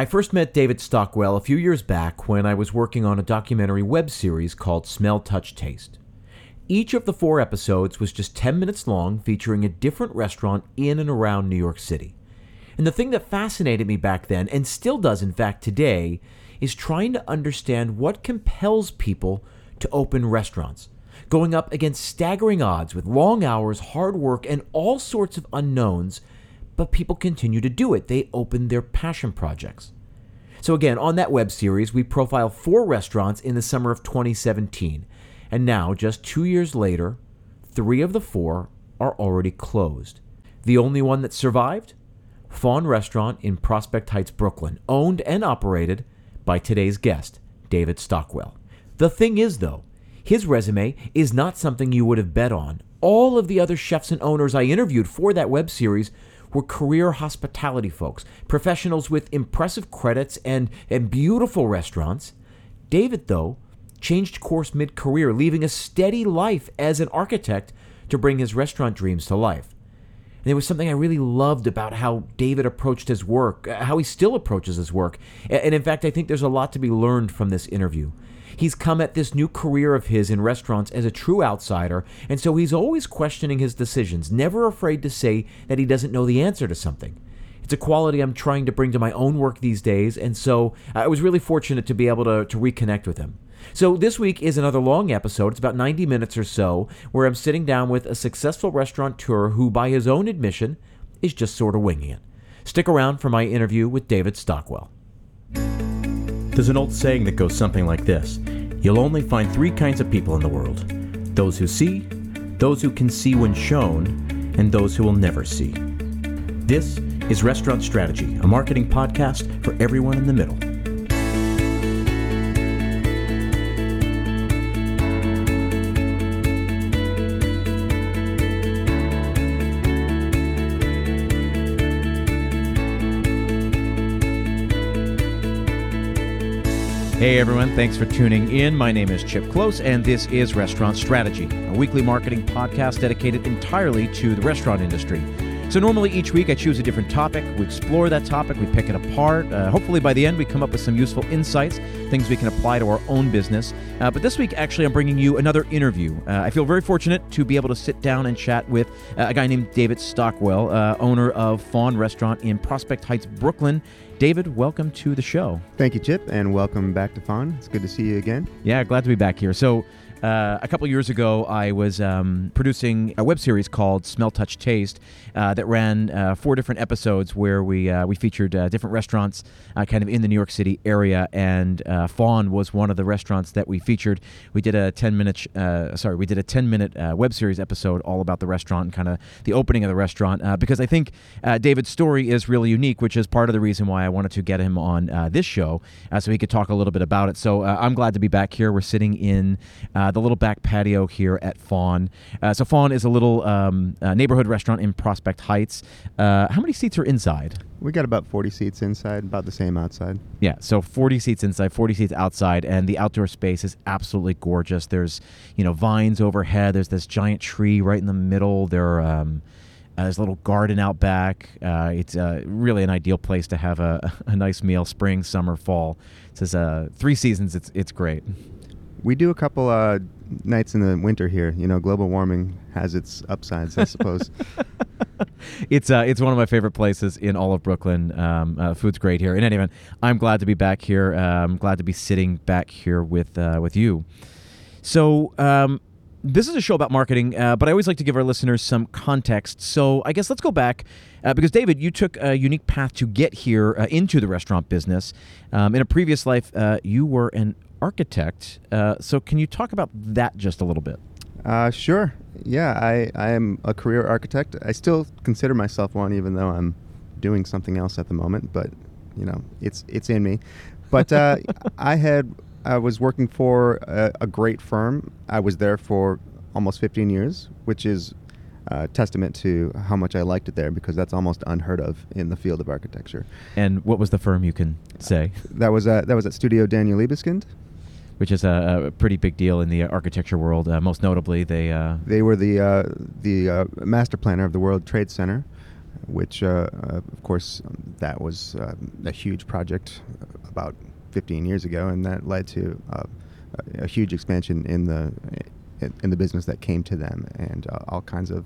I first met David Stockwell a few years back when I was working on a documentary web series called Smell, Touch, Taste. Each of the four episodes was just 10 minutes long, featuring a different restaurant in and around New York City. And the thing that fascinated me back then, and still does in fact today, is trying to understand what compels people to open restaurants, going up against staggering odds with long hours, hard work, and all sorts of unknowns, but people continue to do it. They open their passion projects. So again, on that web series, we profile four restaurants in the summer of 2017. And now, just 2 years later, three of the four are already closed. The only one that survived? Faun Restaurant in Prospect Heights, Brooklyn, owned and operated by today's guest, David Stockwell. The thing is, though, his resume is not something you would have bet on. All of the other chefs and owners I interviewed for that web series were career hospitality folks, professionals with impressive credits and beautiful restaurants. David, though, changed course mid-career, leaving a steady life as an architect to bring his restaurant dreams to life. And there was something I really loved about how David approached his work, how he still approaches his work. And in fact, I think there's a lot to be learned from this interview. He's come at this new career of his in restaurants as a true outsider, and so he's always questioning his decisions, never afraid to say that he doesn't know the answer to something. It's a quality I'm trying to bring to my own work these days, and so I was really fortunate to be able to reconnect with him. So this week is another long episode. It's about 90 minutes or so, where I'm sitting down with a successful restaurateur who, by his own admission, is just sort of winging it. Stick around for my interview with David Stockwell. There's an old saying that goes something like this. You'll only find three kinds of people in the world. Those who see, those who can see when shown, and those who will never see. This is Restaurant Strategy, a marketing podcast for everyone in the middle. Hey everyone, thanks for tuning in. My name is Chip Close, and this is Restaurant Strategy, a weekly marketing podcast dedicated entirely to the restaurant industry. So normally each week I choose a different topic, we explore that topic, we pick it apart. Hopefully by the end we come up with some useful insights, things we can apply to our own business. But this week actually I'm bringing you another interview. I feel very fortunate to be able to sit down and chat with a guy named David Stockwell, owner of Faun Restaurant in Prospect Heights, Brooklyn. David, welcome to the show. Thank you, Chip, and welcome back to Faun. It's good to see you again. Yeah, glad to be back here. So a couple years ago, I was producing a web series called Smell, Touch, Taste that ran four different episodes where we featured different restaurants kind of in the New York City area, and Faun was one of the restaurants that we featured. We did a 10-minute web series episode all about the restaurant and kind of the opening of the restaurant because I think David's story is really unique, which is part of the reason why I wanted to get him on this show so he could talk a little bit about it. So I'm glad to be back here. We're sitting in the little back patio here at Faun. So Faun is a little neighborhood restaurant in Prospect Heights. How many seats are inside? We got about 40 seats inside, about the same outside. Yeah, so 40 seats inside, 40 seats outside, and the outdoor space is absolutely gorgeous. There's, vines overhead. There's this giant tree right in the middle. There are there's a little garden out back. It's really an ideal place to have a nice meal, spring, summer, fall. It says three seasons. It's great. We do a couple nights in the winter here. Global warming has its upsides, I suppose. It's one of my favorite places in all of Brooklyn. Food's great here. In any event, I'm glad to be back here. I'm glad to be sitting back here with you. So this is a show about marketing, but I always like to give our listeners some context. So I guess let's go back, because David, you took a unique path to get here into the restaurant business. In a previous life, you were an architect. So can you talk about that just a little bit? Sure. Yeah, I am a career architect. I still consider myself one, even though I'm doing something else at the moment. But, it's in me. But I was working for a great firm. I was there for almost 15 years, which is a testament to how much I liked it there, because that's almost unheard of in the field of architecture. And what was the firm, you can say? That was at Studio Daniel Libeskind, which is a pretty big deal in the architecture world. Most notably, they were the master planner of the World Trade Center. which, of course, that was a huge project about 15 years ago, and that led to a huge expansion in the business that came to them, and all kinds of.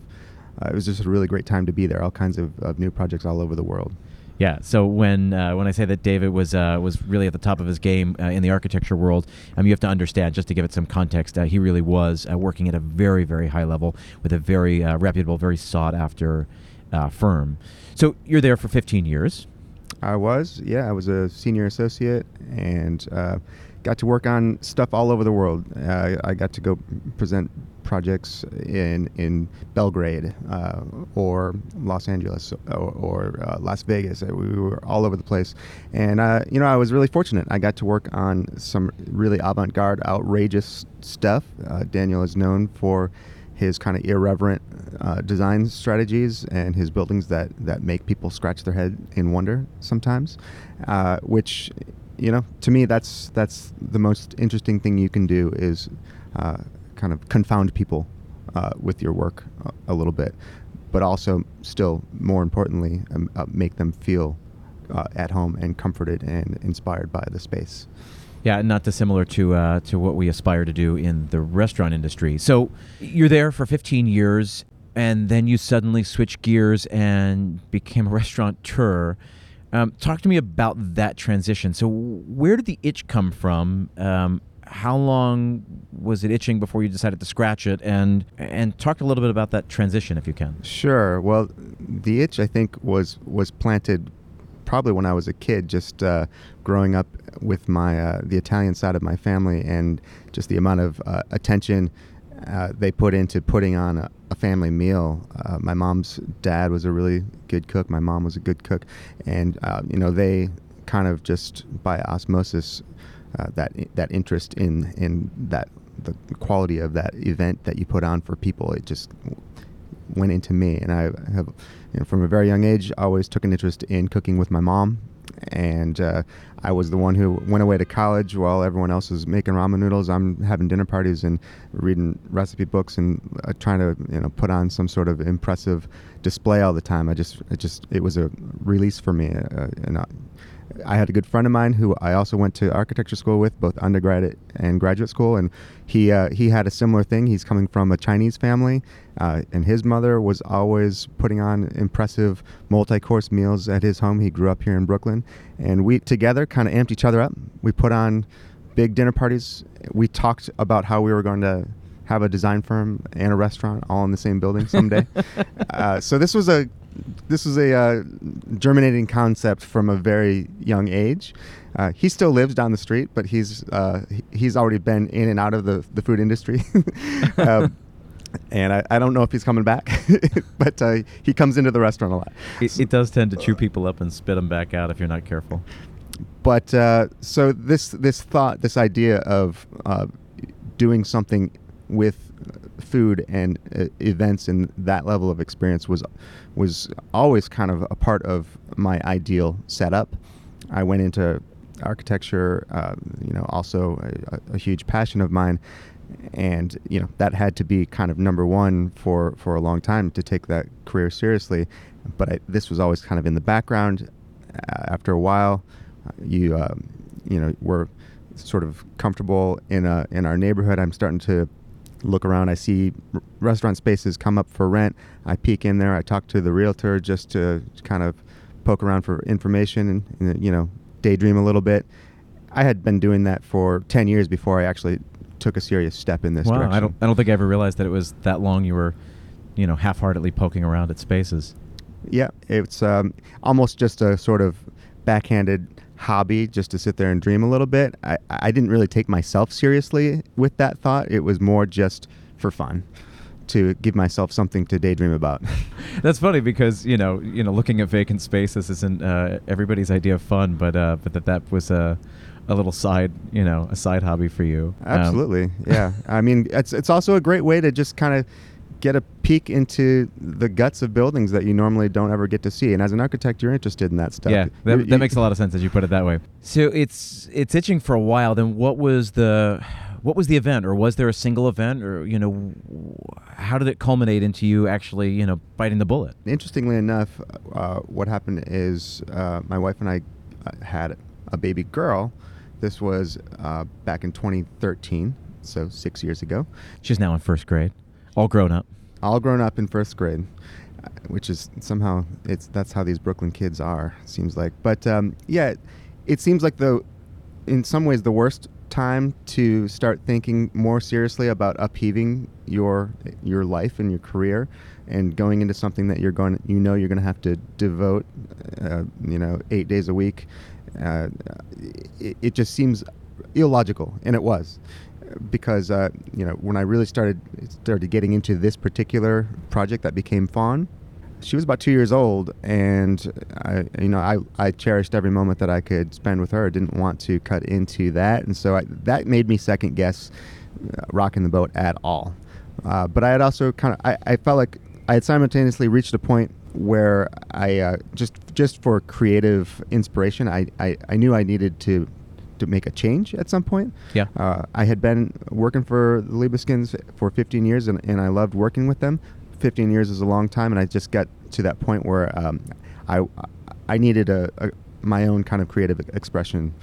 It was just a really great time to be there. All kinds of new projects all over the world. Yeah. So when I say that David was really at the top of his game in the architecture world, you have to understand, just to give it some context, he really was working at a very, very high level with a very reputable, very sought after firm. So you're there for 15 years. I was. Yeah. I was a senior associate and got to work on stuff all over the world. I got to go present projects in Belgrade or Los Angeles or Las Vegas. We were all over the place, and I was really fortunate. I got to work on some really avant-garde, outrageous stuff. Daniel is known for his kind of irreverent design strategies and his buildings that make people scratch their head in wonder sometimes, which, to me, that's the most interesting thing you can do is kind of confound people with your work a little bit, but also still more importantly make them feel at home and comforted and inspired by the space. Yeah, not dissimilar to what we aspire to do in the restaurant industry. So you're there for 15 years, and then you suddenly switch gears and became a restaurateur. Talk to me about that transition. So where did the itch come from? How long was it itching before you decided to scratch it? And talk a little bit about that transition, if you can. Sure. Well, the itch, I think, was planted probably when I was a kid, just growing up with my the Italian side of my family, and just the amount of attention they put into putting on a family meal. My mom's dad was a really good cook. My mom was a good cook. And, they kind of just by osmosis, that interest in that, the quality of that event that you put on for people, it just went into me. And I have, from a very young age, always took an interest in cooking with my mom. And I was the one who went away to college while everyone else was making ramen noodles. I'm having dinner parties and reading recipe books and trying to put on some sort of impressive display all the time. It was a release for me, and I had a good friend of mine who I also went to architecture school with, both undergrad and graduate school, and he had a similar thing. He's coming from a Chinese family, and his mother was always putting on impressive multi-course meals at his home. He grew up here in Brooklyn, and we together kind of amped each other up. We put on big dinner parties. We talked about how we were going to have a design firm and a restaurant all in the same building someday. So this was a germinating concept from a very young age. He still lives down the street, but he's already been in and out of the food industry. And I don't know if he's coming back, but he comes into the restaurant a lot. It does tend to chew people up and spit them back out if you're not careful. But so this idea of doing something with food and events and that level of experience was always kind of a part of my ideal setup. I went into architecture, also a huge passion of mine, and that had to be kind of number one for a long time to take that career seriously. But this was always kind of in the background. After a while, you were sort of comfortable in our neighborhood. I'm starting to look around. I see restaurant spaces come up for rent. I peek in there. I talk to the realtor just to kind of poke around for information and daydream a little bit. I had been doing that for 10 years before I actually took a serious step in this direction. Wow, I don't think I ever realized that it was that long you were, half-heartedly poking around at spaces. Yeah, it's almost just a sort of backhanded hobby just to sit there and dream a little bit. I didn't really take myself seriously with that thought. It was more just for fun, to give myself something to daydream about. That's funny because looking at vacant spaces isn't everybody's idea of fun, but that was a little side a side hobby for you. Absolutely, yeah. I mean, it's also a great way to just kind of get a peek into the guts of buildings that you normally don't ever get to see. And as an architect, you're interested in that stuff. Yeah, that makes a lot of sense as you put it that way. So it's itching for a while. Then what was the What was the event, or was there a single event, or, you know, how did it culminate into you actually, you know, biting the bullet? Interestingly enough, what happened is my wife and I had a baby girl. This was back in 2013, so 6 years ago. She's now in first grade, all grown up. All grown up in first grade, which is somehow, that's how these Brooklyn kids are, it seems like. But it seems like in some ways the worst time to start thinking more seriously about upheaving your life and your career and going into something that you're going to have to devote 8 days a week. It just seems illogical, and it was, because when I really started getting into this particular project that became Faun, she was about 2 years old, and I cherished every moment that I could spend with her. Didn't want to cut into that, and so that made me second guess rocking the boat at all. But I had also I felt like I had simultaneously reached a point where I just for creative inspiration, I knew I needed to make a change at some point. Yeah. I had been working for the Libeskinds for 15 years, and I loved working with them. 15 years is a long time, and I just got to that point where I needed my own kind of creative expression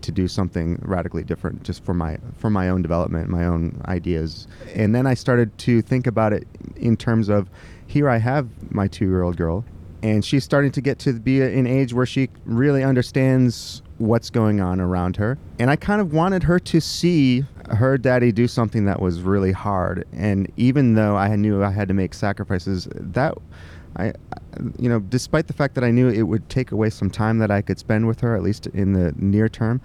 to do something radically different, just for my own development, my own ideas. And then I started to think about it in terms of, here I have my 2-year-old girl, and she's starting to get to be an age where she really understands what's going on around her. And I kind of wanted her to see her daddy do something that was really hard. And even though I knew I had to make sacrifices, that despite the fact that I knew it would take away some time that I could spend with her, at least in the near term,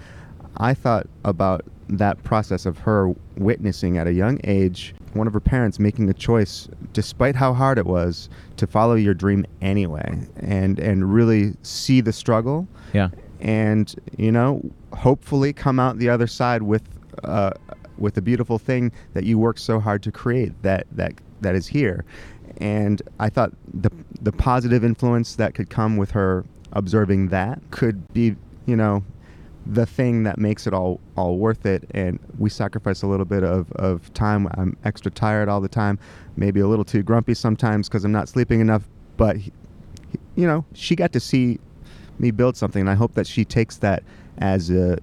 I thought about that process of her witnessing at a young age one of her parents making a choice, despite how hard it was, to follow your dream anyway, and really see the struggle. Yeah. And, hopefully come out the other side with a beautiful thing that you worked so hard to create that is here. And I thought the positive influence that could come with her observing that could be, the thing that makes it all worth it. And we sacrifice a little bit of time. I'm extra tired all the time, maybe a little too grumpy sometimes because I'm not sleeping enough. But, she got to see me build something, and I hope that she takes that as an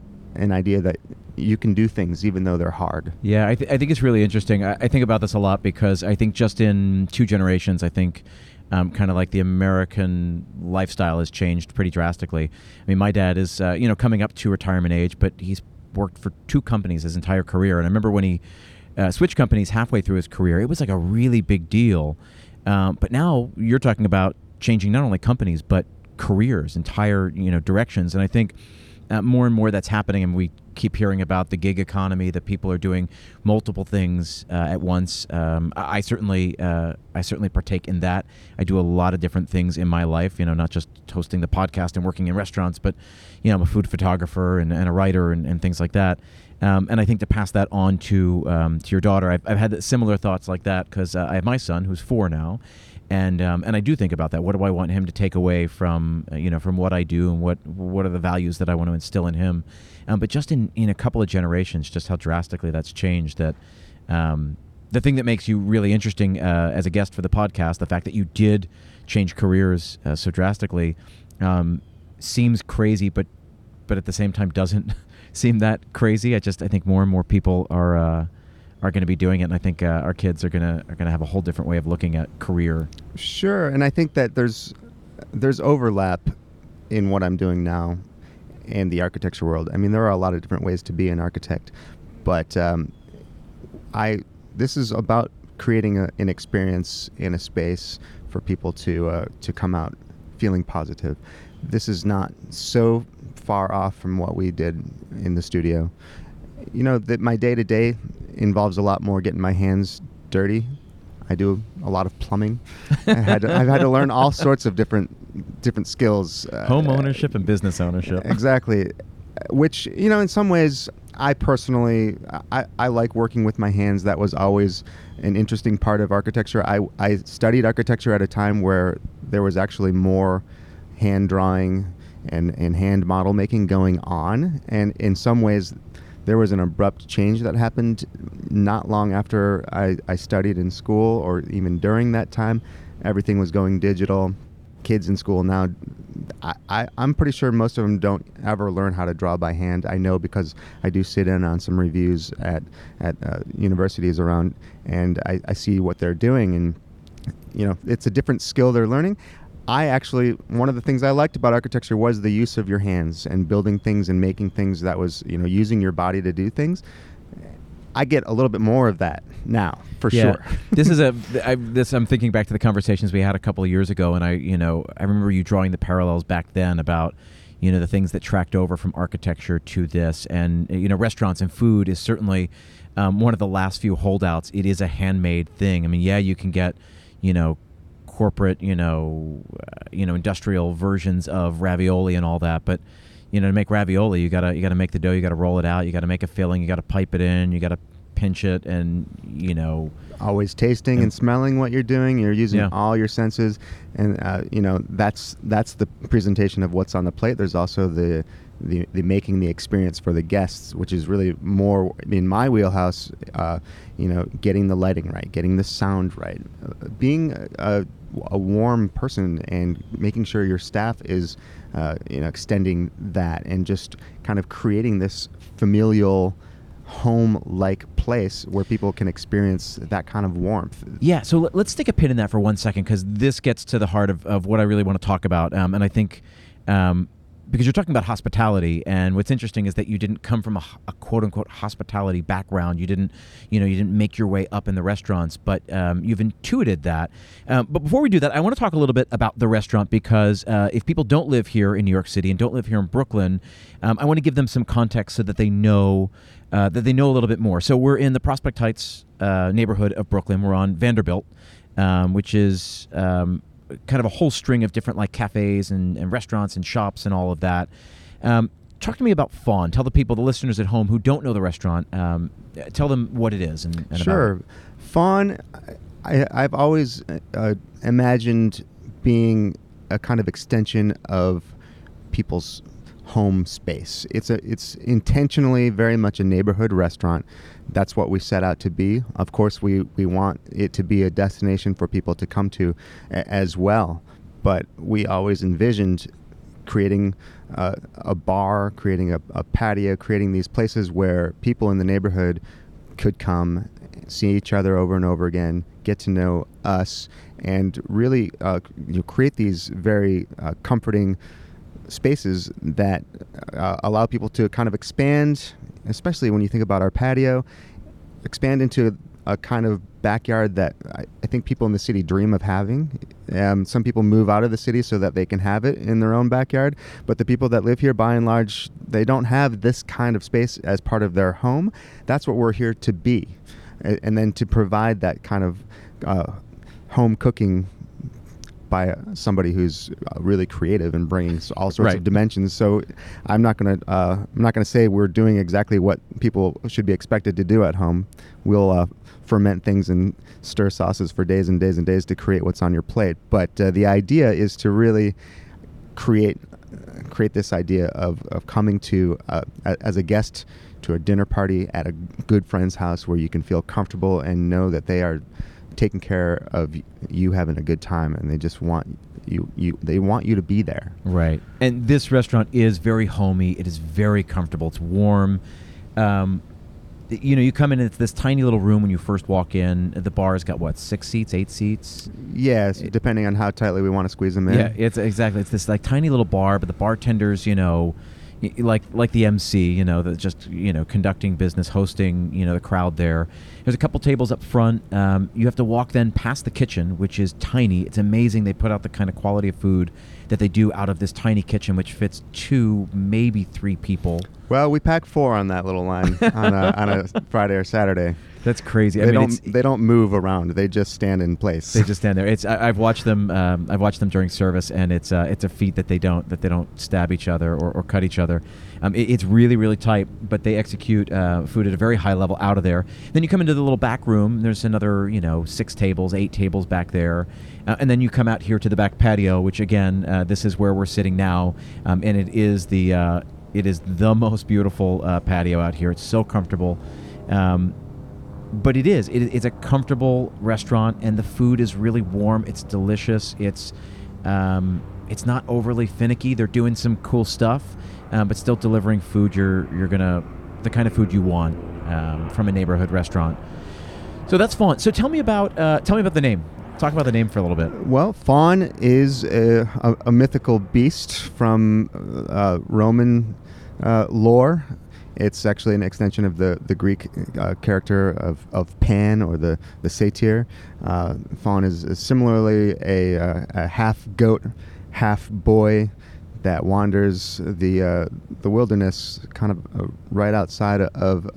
idea that you can do things even though they're hard. Yeah, I think it's really interesting. I think about this a lot because I think just in 2 generations, I think kind of like the American lifestyle has changed pretty drastically. I mean, my dad is, coming up to retirement age, but he's worked for 2 companies his entire career. And I remember when he switched companies halfway through his career, it was like a really big deal. But now you're talking about changing not only companies, but careers, entire, directions. And I think more and more that's happening, and we keep hearing about the gig economy, that people are doing multiple things at once. I certainly partake in that. I do a lot of different things in my life, not just hosting the podcast and working in restaurants, but I'm a food photographer and a writer and things like that. And I think to pass that on to your daughter, I've had similar thoughts like that, because I have my son who's 4 now. And I do think about that. What do I want him to take away from what I do, and what are the values that I want to instill in him? But just in a couple of generations, just how drastically that's changed. That the thing that makes you really interesting as a guest for the podcast, the fact that you did change careers so drastically, seems crazy, but at the same time doesn't seem that crazy. I think more and more people are going to be doing it, and I think our kids are going to have a whole different way of looking at career. Sure, and I think that there's overlap in what I'm doing now and the architecture world. I mean, there are a lot of different ways to be an architect, but this is about creating an experience in a space for people to come out feeling positive. This is not so far off from what we did in the studio. That my day-to-day involves a lot more getting my hands dirty. I do a lot of plumbing. I've had to learn all sorts of different skills. Home ownership and business ownership. Exactly. Which, in some ways, I personally, I like working with my hands. That was always an interesting part of architecture. I studied architecture at a time where there was actually more hand drawing and hand model making going on. And in some ways, there was an abrupt change that happened not long after I studied in school, or even during that time. Everything was going digital. Kids in school now, I'm pretty sure most of them don't ever learn how to draw by hand. I know, because I do sit in on some reviews at universities around, and I see what they're doing, and you know, it's a different skill they're learning. I actually, one of the things I liked about architecture was the use of your hands and building things and making things. That was, you know, using your body to do things. I get a little bit more of that now, for sure. This is I'm thinking back to the conversations we had a couple of years ago, and I remember you drawing the parallels back then about, you know, the things that tracked over from architecture to this, and you know, restaurants and food is certainly one of the last few holdouts. It is a handmade thing. I mean, yeah, you can get, you know, corporate, industrial versions of ravioli and all that, but you know, to make ravioli, you gotta make the dough, you gotta roll it out, you gotta make a filling, you gotta pipe it in, you gotta pinch it, and you know, always tasting and smelling what you're doing. You're using all your senses, and that's the presentation of what's on the plate. There's also the making the experience for the guests, which is really more in my wheelhouse. Getting the lighting right, getting the sound right, being a warm person, and making sure your staff is extending that, and just kind of creating this familial, home-like place where people can experience that kind of warmth. Yeah, so let's stick a pin in that for 1 second, because this gets to the heart of what I really want to talk about. And I think, because you're talking about hospitality, and what's interesting is that you didn't come from a quote-unquote hospitality background. You didn't make your way up in the restaurants, but you've intuited that. But before we do that, I want to talk a little bit about the restaurant, because if people don't live here in New York City and don't live here in Brooklyn, I want to give them some context so that they know a little bit more. So we're in the Prospect Heights neighborhood of Brooklyn. We're on Vanderbilt, which is kind of a whole string of different like cafes and restaurants and shops and all of that. Talk to me about Faun. Tell the people, the listeners at home who don't know the restaurant, tell them what it is. And sure. About it. Faun, I've always imagined being a kind of extension of people's home space. It's intentionally very much a neighborhood restaurant. That's what we set out to be. Of course, we want it to be a destination for people to come to as well. But we always envisioned creating a bar, creating a patio, creating these places where people in the neighborhood could come, see each other over and over again, get to know us, and really create these very comforting spaces that allow people to kind of expand, especially when you think about our patio, expand into a kind of backyard that I think people in the city dream of having. Some people move out of the city so that they can have it in their own backyard, but the people that live here, by and large, they don't have this kind of space as part of their home. That's what we're here to be, and then to provide that kind of home cooking by somebody who's really creative and brings all sorts of dimensions. So I'm not gonna say we're doing exactly what people should be expected to do at home. We'll ferment things and stir sauces for days and days and days to create what's on your plate. But the idea is to really create this idea of coming to as a guest to a dinner party at a good friend's house where you can feel comfortable and know that they are taking care of you, having a good time, and they just want they want you to be there. Right. And this restaurant is very homey. It is very comfortable. It's warm. You come in, it's this tiny little room when you first walk in. The bar's got, 6 seats, 8 seats? Yes, depending on how tightly we want to squeeze them in. Yeah, it's this like tiny little bar, but the bartender's, like the MC, conducting business, hosting, the crowd there. There's a couple tables up front. You have to walk then past the kitchen, which is tiny. It's amazing they put out the kind of quality of food that they do out of this tiny kitchen, which fits 2, maybe 3 people. Well, we pack 4 on that little line on a Friday or Saturday. That's crazy. They don't move around. They just stand in place. They just stand there. I've watched them. I've watched them during service, and it's a feat that they don't stab each other or cut each other. It's really, really tight, but they execute food at a very high level out of there. Then you come into the little back room. And there's another 6 tables, 8 tables back there, and then you come out here to the back patio, which again, this is where we're sitting now, and it is the It is the most beautiful patio out here. It's so comfortable. But it's a comfortable restaurant, and the food is really warm. It's delicious. It's not overly finicky. They're doing some cool stuff, but still delivering food the kind of food you want from a neighborhood restaurant. So that's Faun. So tell me about the name. Talk about the name for a little bit. Well, Faun is a mythical beast from Roman lore. It's actually an extension of the Greek character of Pan, or the satyr. Faun is similarly a half goat, half boy that wanders the wilderness, kind of right outside of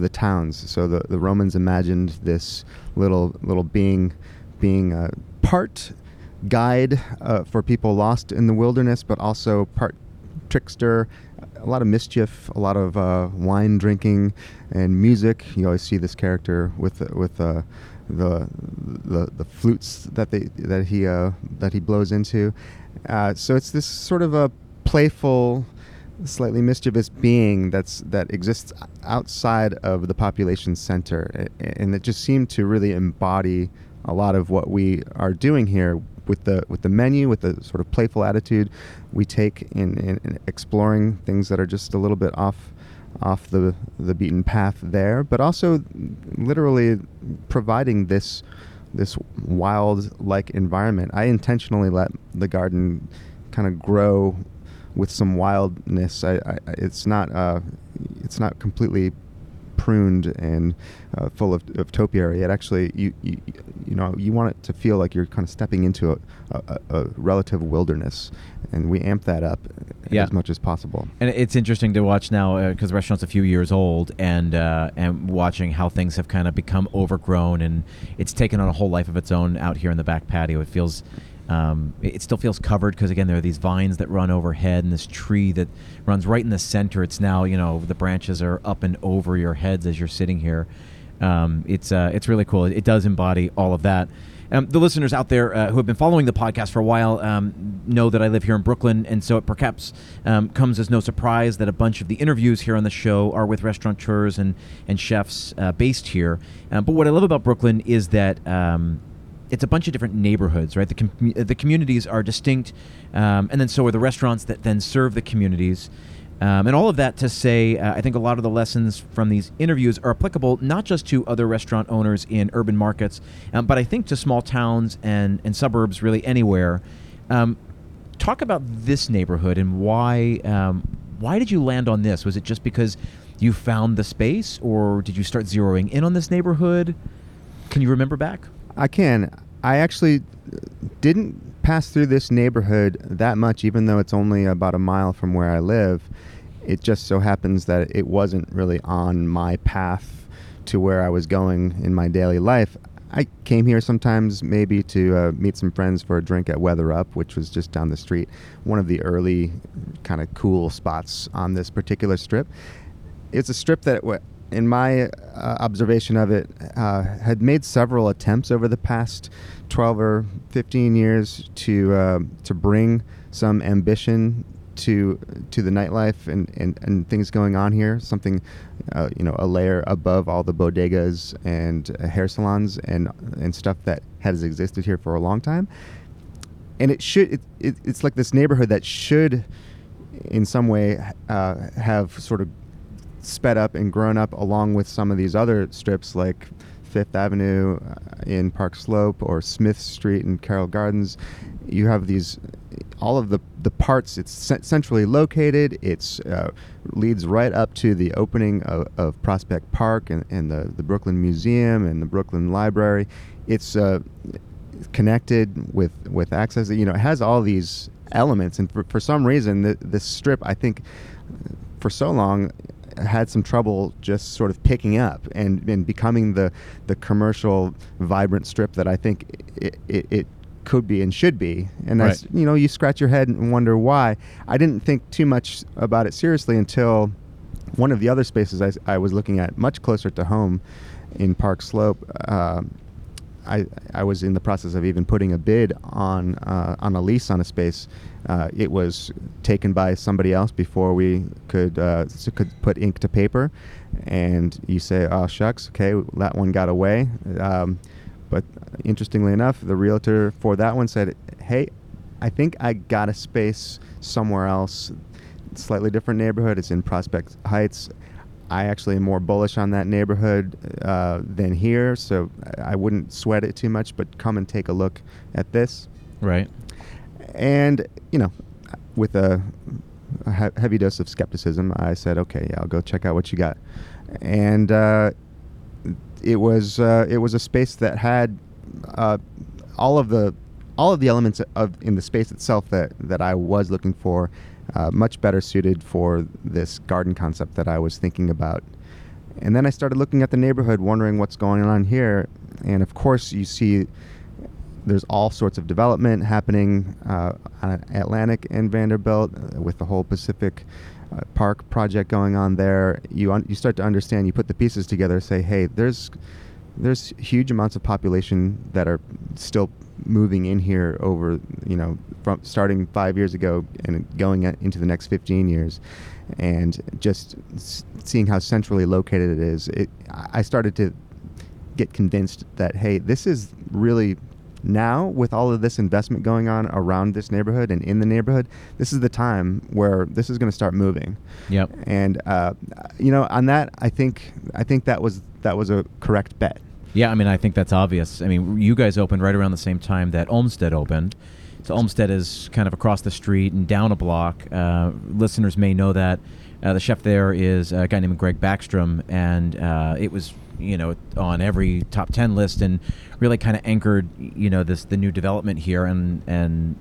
the towns. So the Romans imagined this little being being part guide for people lost in the wilderness, but also part trickster. A lot of mischief, a lot of wine drinking and music. You always see this character with the flutes that he blows into. So it's this sort of a playful, slightly mischievous being that exists outside of the population center, and it just seemed to really embody a lot of what we are doing here. With the menu, with the sort of playful attitude we take in exploring things that are just a little bit off the beaten path there, but also literally providing this wild-like environment. I intentionally let the garden kind of grow with some wildness. It's not completely pruned and full of topiary. It actually, you want it to feel like you're kind of stepping into a relative wilderness, and we amp that up as much as possible. And it's interesting to watch now, because the restaurant's a few years old, and watching how things have kind of become overgrown, and it's taken on a whole life of its own out here in the back patio. It feels it still feels covered, because again there are these vines that run overhead and this tree that runs right in the center. It's now, the branches are up and over your heads as you're sitting here. It's really cool. It does embody all of that. The listeners out there who have been following the podcast for a while know that I live here in Brooklyn, and so it perhaps comes as no surprise that a bunch of the interviews here on the show are with restaurateurs and chefs based here. But what I love about Brooklyn is that it's a bunch of different neighborhoods, right? The communities are distinct, and then so are the restaurants that then serve the communities. And all of that to say, I think a lot of the lessons from these interviews are applicable not just to other restaurant owners in urban markets, but I think to small towns and suburbs, really anywhere. Talk about this neighborhood and why did you land on this? Was it just because you found the space, or did you start zeroing in on this neighborhood? Can you remember back? I can. I actually didn't pass through this neighborhood that much, even though it's only about a mile from where I live. It just so happens that it wasn't really on my path to where I was going in my daily life. I came here sometimes maybe to meet some friends for a drink at Weather Up, which was just down the street, one of the early kind of cool spots on this particular strip. It's a strip that in my observation of it, had made several attempts over the past 12 or 15 years to bring some ambition to the nightlife and things going on here. Something, a layer above all the bodegas and hair salons and stuff that has existed here for a long time. And it's like this neighborhood that should, in some way, have sort of sped up and grown up along with some of these other strips like Fifth Avenue in Park Slope or Smith Street in Carroll Gardens. You have these, all of the parts. It's centrally located. It's leads right up to the opening of Prospect Park and the Brooklyn Museum and the Brooklyn Library. It's connected with access. It has all these elements, and for some reason this strip, I think, for so long had some trouble just sort of picking up and becoming the commercial vibrant strip that I think it could be and should be. And that's right. You scratch your head and wonder why. I didn't think too much about it seriously until one of the other spaces I was looking at much closer to home in Park Slope I was in the process of even putting a bid on a lease on a space. It was taken by somebody else before we could put ink to paper. And you say, oh, shucks, okay, that one got away. But interestingly enough, the realtor for that one said, hey, I think I got a space somewhere else, slightly different neighborhood. It's in Prospect Heights. I actually am more bullish on that neighborhood than here, so I wouldn't sweat it too much, but come and take a look at this. Right. And, you know, with a heavy dose of skepticism, I said, okay, yeah, I'll go check out what you got. And it was a space that had all of the elements of in the space itself that I was looking for, much better suited for this garden concept that I was thinking about. And then I started looking at the neighborhood, wondering what's going on here. And of course, you see there's all sorts of development happening on Atlantic and Vanderbilt with the whole Pacific Park project going on there. You start to understand, you put the pieces together, say, hey, there's huge amounts of population that are still moving in here over, you know, from starting 5 years ago and going into the next 15 years, and just seeing how centrally located it is, I started to get convinced that, hey, this is really now, with all of this investment going on around this neighborhood and in the neighborhood, this is the time where this is going to start moving. Yep. And you know, on that, I think that was a correct bet. Yeah, I mean, I think that's obvious. I mean, you guys opened right around the same time that Olmsted opened. So Olmsted is kind of across the street and down a block. Listeners may know that. The chef there is a guy named Greg Backstrom, and it was, you know, on every top 10 list and really kind of anchored, you know, the new development here. And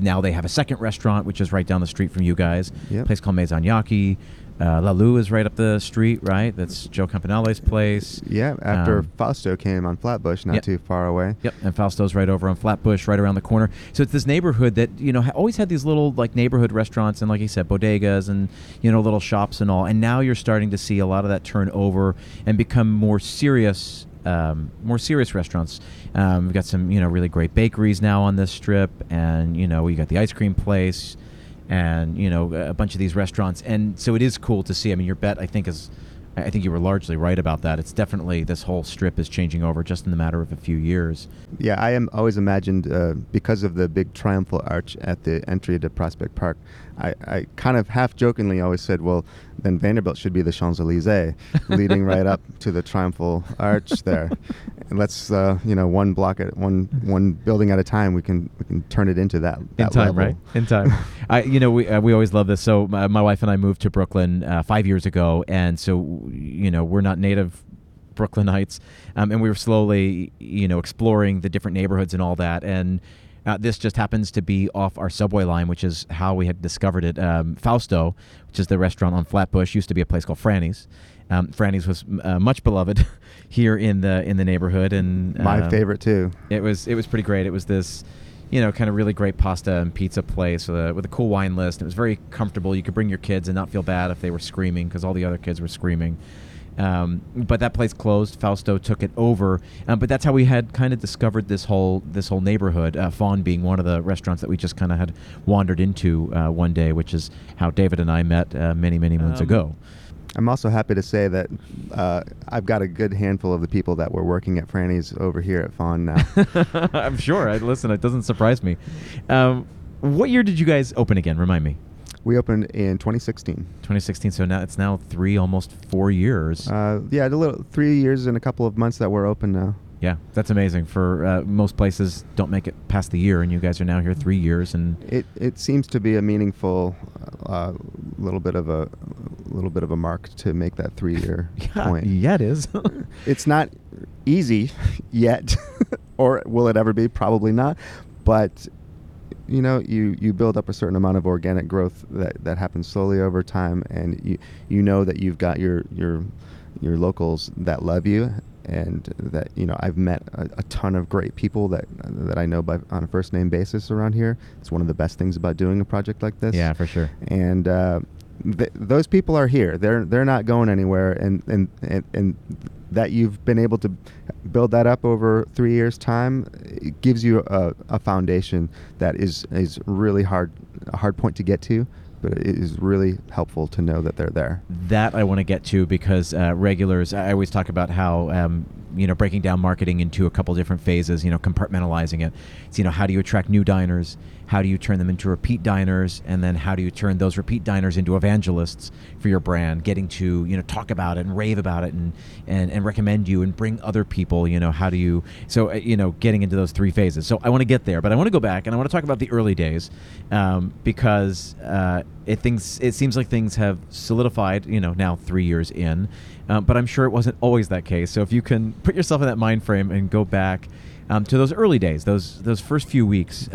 now they have a second restaurant, which is right down the street from you guys. Yep. A place called Maison Yaki. La Lou is right up the street, right? That's Joe Campanelli's place. Yeah, after Fausto came on Flatbush, not too far away. Yep, and Fausto's right over on Flatbush, right around the corner. So it's this neighborhood that, you know, always had these little, like, neighborhood restaurants and, like you said, bodegas and, you know, little shops and all. And now you're starting to see a lot of that turn over and become more serious restaurants. We've got some, you know, really great bakeries now on this strip. And, you know, we got the ice cream place. And, you know, a bunch of these restaurants. And so it is cool to see. I mean, your bet, I think you were largely right about that. It's definitely, this whole strip is changing over just in the matter of a few years. Yeah, I am always imagined, because of the big triumphal arch at the entry to Prospect Park, I kind of half-jokingly always said, well, then Vanderbilt should be the Champs-Élysées, leading right up to the triumphal arch there. And let's, you know, one block at one building at a time, we can turn it into that in time, level. Right? In time. You know, we always love this. So my wife and I moved to Brooklyn 5 years ago, and so, you know, we're not native Brooklynites, and we were slowly, you know, exploring the different neighborhoods and all that, and this just happens to be off our subway line, which is how we had discovered it. Fausto, which is the restaurant on Flatbush, used to be a place called Franny's. Franny's was much beloved here in the neighborhood, and my favorite too. It was pretty great. It was this, you know, kind of really great pasta and pizza place with a cool wine list. It was very comfortable. You could bring your kids and not feel bad if they were screaming, because all the other kids were screaming. But that place closed. Fausto took it over. But that's how we had kind of discovered this whole neighborhood, Faun being one of the restaurants that we just kind of had wandered into one day, which is how David and I met many, many months ago. I'm also happy to say that I've got a good handful of the people that were working at Franny's over here at Faun now. I'm sure. Listen, it doesn't surprise me. What year did you guys open again? Remind me. We opened in 2016. 2016, so now it's three, almost 4 years. 3 years and a couple of months that we're open now. Yeah, that's amazing. For most places, don't make it past the year, and you guys are now here 3 years, and it seems to be a meaningful little bit of a mark to make that 3 year point. Yeah, it is. It's not easy yet, or will it ever be? Probably not, but. You know, you build up a certain amount of organic growth that happens slowly over time, and you know that you've got your locals that love you, and that, you know, I've met a ton of great people that I know by on a first name basis around here. It's one of the best things about doing a project like this. Yeah, for sure. And those people are here. They're not going anywhere, and that you've been able to build that up over 3 years' time, it gives you a foundation that is really hard, a hard point to get to, but it is really helpful to know that they're there. That I want to get to because regulars, I always talk about how, breaking down marketing into a couple different phases, compartmentalizing it. It's, how do you attract new diners? How do you turn them into repeat diners? And then how do you turn those repeat diners into evangelists for your brand, getting to, talk about it and rave about it and recommend you and bring other people, how do you, getting into those three phases. So I want to get there, but I want to go back and I want to talk about the early days because it seems like things have solidified, now 3 years in, but I'm sure it wasn't always that case. So if you can put yourself in that mind frame and go back to those early days, those first few weeks,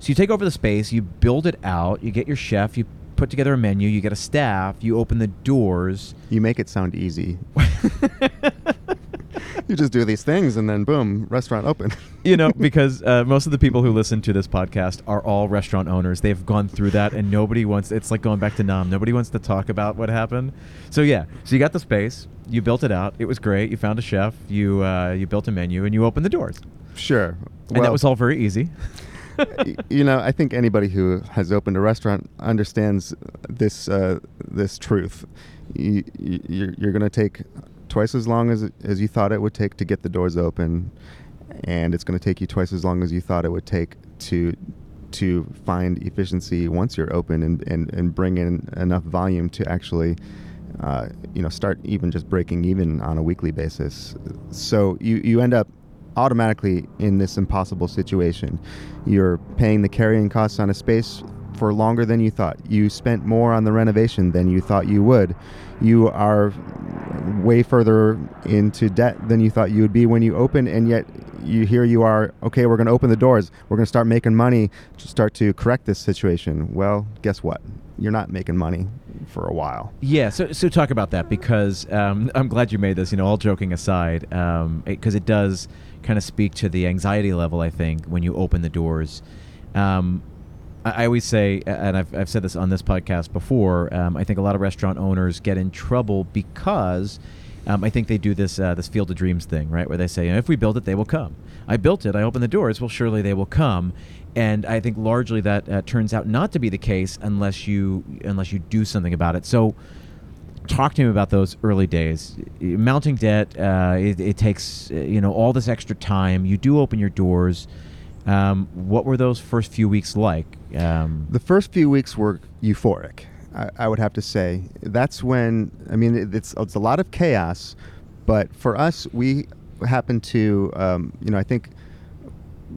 so you take over the space, you build it out, you get your chef, you put together a menu, you get a staff, you open the doors. You make it sound easy. You just do these things and then boom, restaurant open. Because most of the people who listen to this podcast are all restaurant owners. They've gone through that and nobody wants, it's like going back to Nam. Nobody wants to talk about what happened. So yeah, so you got the space, you built it out. It was great. You found a chef, you built a menu and you opened the doors. Sure. Well, and that was all very easy. I think anybody who has opened a restaurant understands this truth. You're going to take twice as long as you thought it would take to get the doors open, and it's going to take you twice as long as you thought it would take to find efficiency once you're open and bring in enough volume to actually start even just breaking even on a weekly basis. So you end up automatically in this impossible situation. You're paying the carrying costs on a space for longer than you thought. You spent more on the renovation than you thought you would. You are way further into debt than you thought you would be when you open, and yet you are, okay, we're going to open the doors. We're going to start making money to start to correct this situation. Well, guess what? You're not making money for a while. Yeah, so talk about that because I'm glad you made this, all joking aside, because it does kind of speak to the anxiety level, I think, when you open the doors. I always say, and I've said this on this podcast before, I think a lot of restaurant owners get in trouble because I think they do this Field of Dreams thing, right, where they say, if we build it, they will come. I built it. I opened the doors. Well, surely they will come. And I think largely that turns out not to be the case unless you do something about it. So talk to me about those early days. Mounting debt, it takes all this extra time. You do open your doors. What were those first few weeks like? The first few weeks were euphoric, I would have to say. That's when, it's a lot of chaos, but for us, we happened to, I think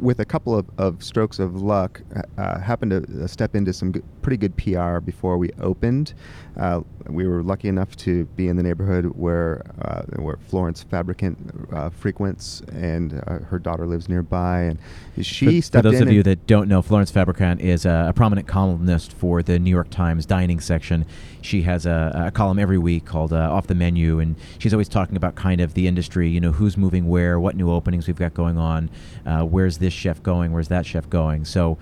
with a couple of strokes of luck, happened to step into some pretty good PR before we opened. We were lucky enough to be in the neighborhood where Florence Fabricant frequents, and her daughter lives nearby. And she stepped in. For those of you that don't know, Florence Fabricant is a prominent columnist for the New York Times dining section. She has a column every week called Off the Menu, and she's always talking about kind of the industry, who's moving where, what new openings we've got going on, where's this chef going, where's that chef going. So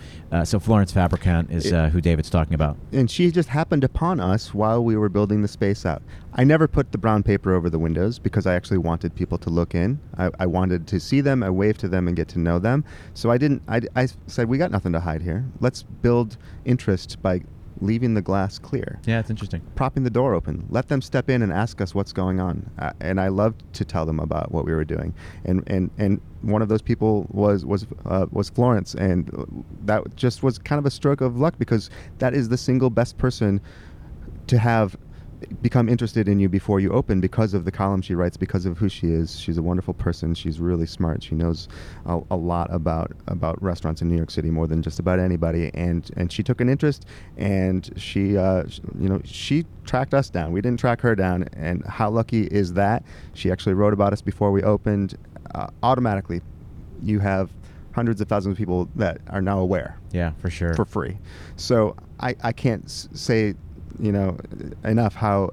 Florence Fabricant is who David's talking about. And she just happened upon us while we were building the space out. I never put the brown paper over the windows because I actually wanted people to look in. I wanted to see them. I waved to them and get to know them. So I didn't. I said, we got nothing to hide here. Let's build interest by leaving the glass clear. Yeah, it's interesting. Propping the door open. Let them step in and ask us what's going on. And I loved to tell them about what we were doing. And one of those people was Florence, and that just was kind of a stroke of luck because that is the single best person to have become interested in you before you open because of the column she writes, because of who she is. She's a wonderful person. She's really smart. She knows a lot about restaurants in New York City, more than just about anybody. And she took an interest, and she tracked us down. We didn't track her down. And how lucky is that? She actually wrote about us before we opened. Automatically, you have hundreds of thousands of people that are now aware. Yeah, for sure. For free. So I can't say enough how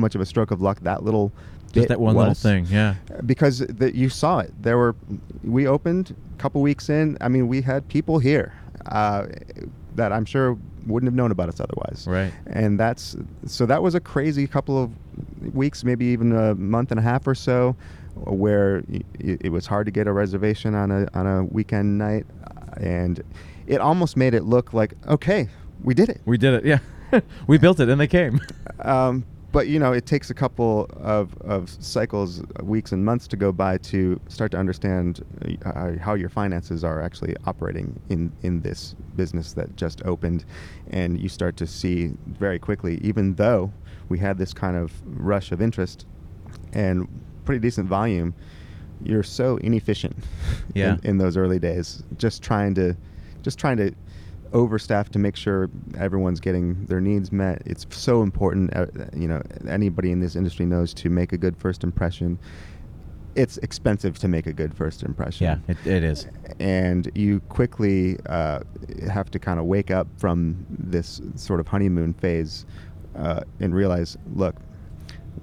much of a stroke of luck that little bit just that one was, little thing, yeah. Because you saw it. We opened a couple weeks in. We had people here that I'm sure wouldn't have known about us otherwise. Right. And that was a crazy couple of weeks, maybe even a month and a half or so, where it was hard to get a reservation on a weekend night, and it almost made it look like, okay, we did it. We did it, yeah. We built it, and they came. But, you know, it takes a couple of cycles, weeks and months to go by to start to understand how your finances are actually operating in this business that just opened. And you start to see very quickly, even though we had this kind of rush of interest and pretty decent volume, you're so inefficient in those early days, just trying to overstaffed to make sure everyone's getting their needs met. It's so important, you know, anybody in this industry knows, to make a good first impression. It's expensive to make a good first impression. Yeah, it is. And you quickly have to kind of wake up from this sort of honeymoon phase and realize, look,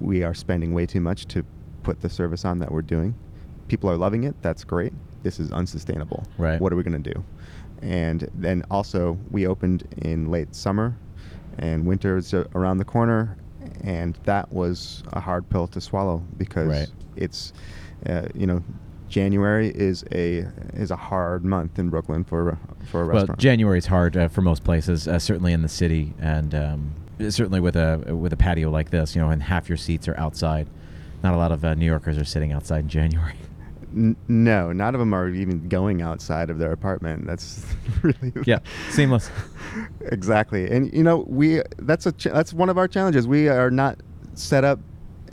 we are spending way too much to put the service on that we're doing. People are loving it. That's great. This is unsustainable. Right. What are we going to do? And then also, we opened in late summer, and winter is around the corner, and that was a hard pill to swallow, because it's, you know, January is a hard month in Brooklyn for a restaurant. Well, January is hard for most places, certainly in the city, and certainly with a patio like this, you know, and half your seats are outside. Not a lot of New Yorkers are sitting outside in January. No, none of them are even going outside of their apartment. That's really seamless. Exactly. And you know, that's one of our challenges. We are not set up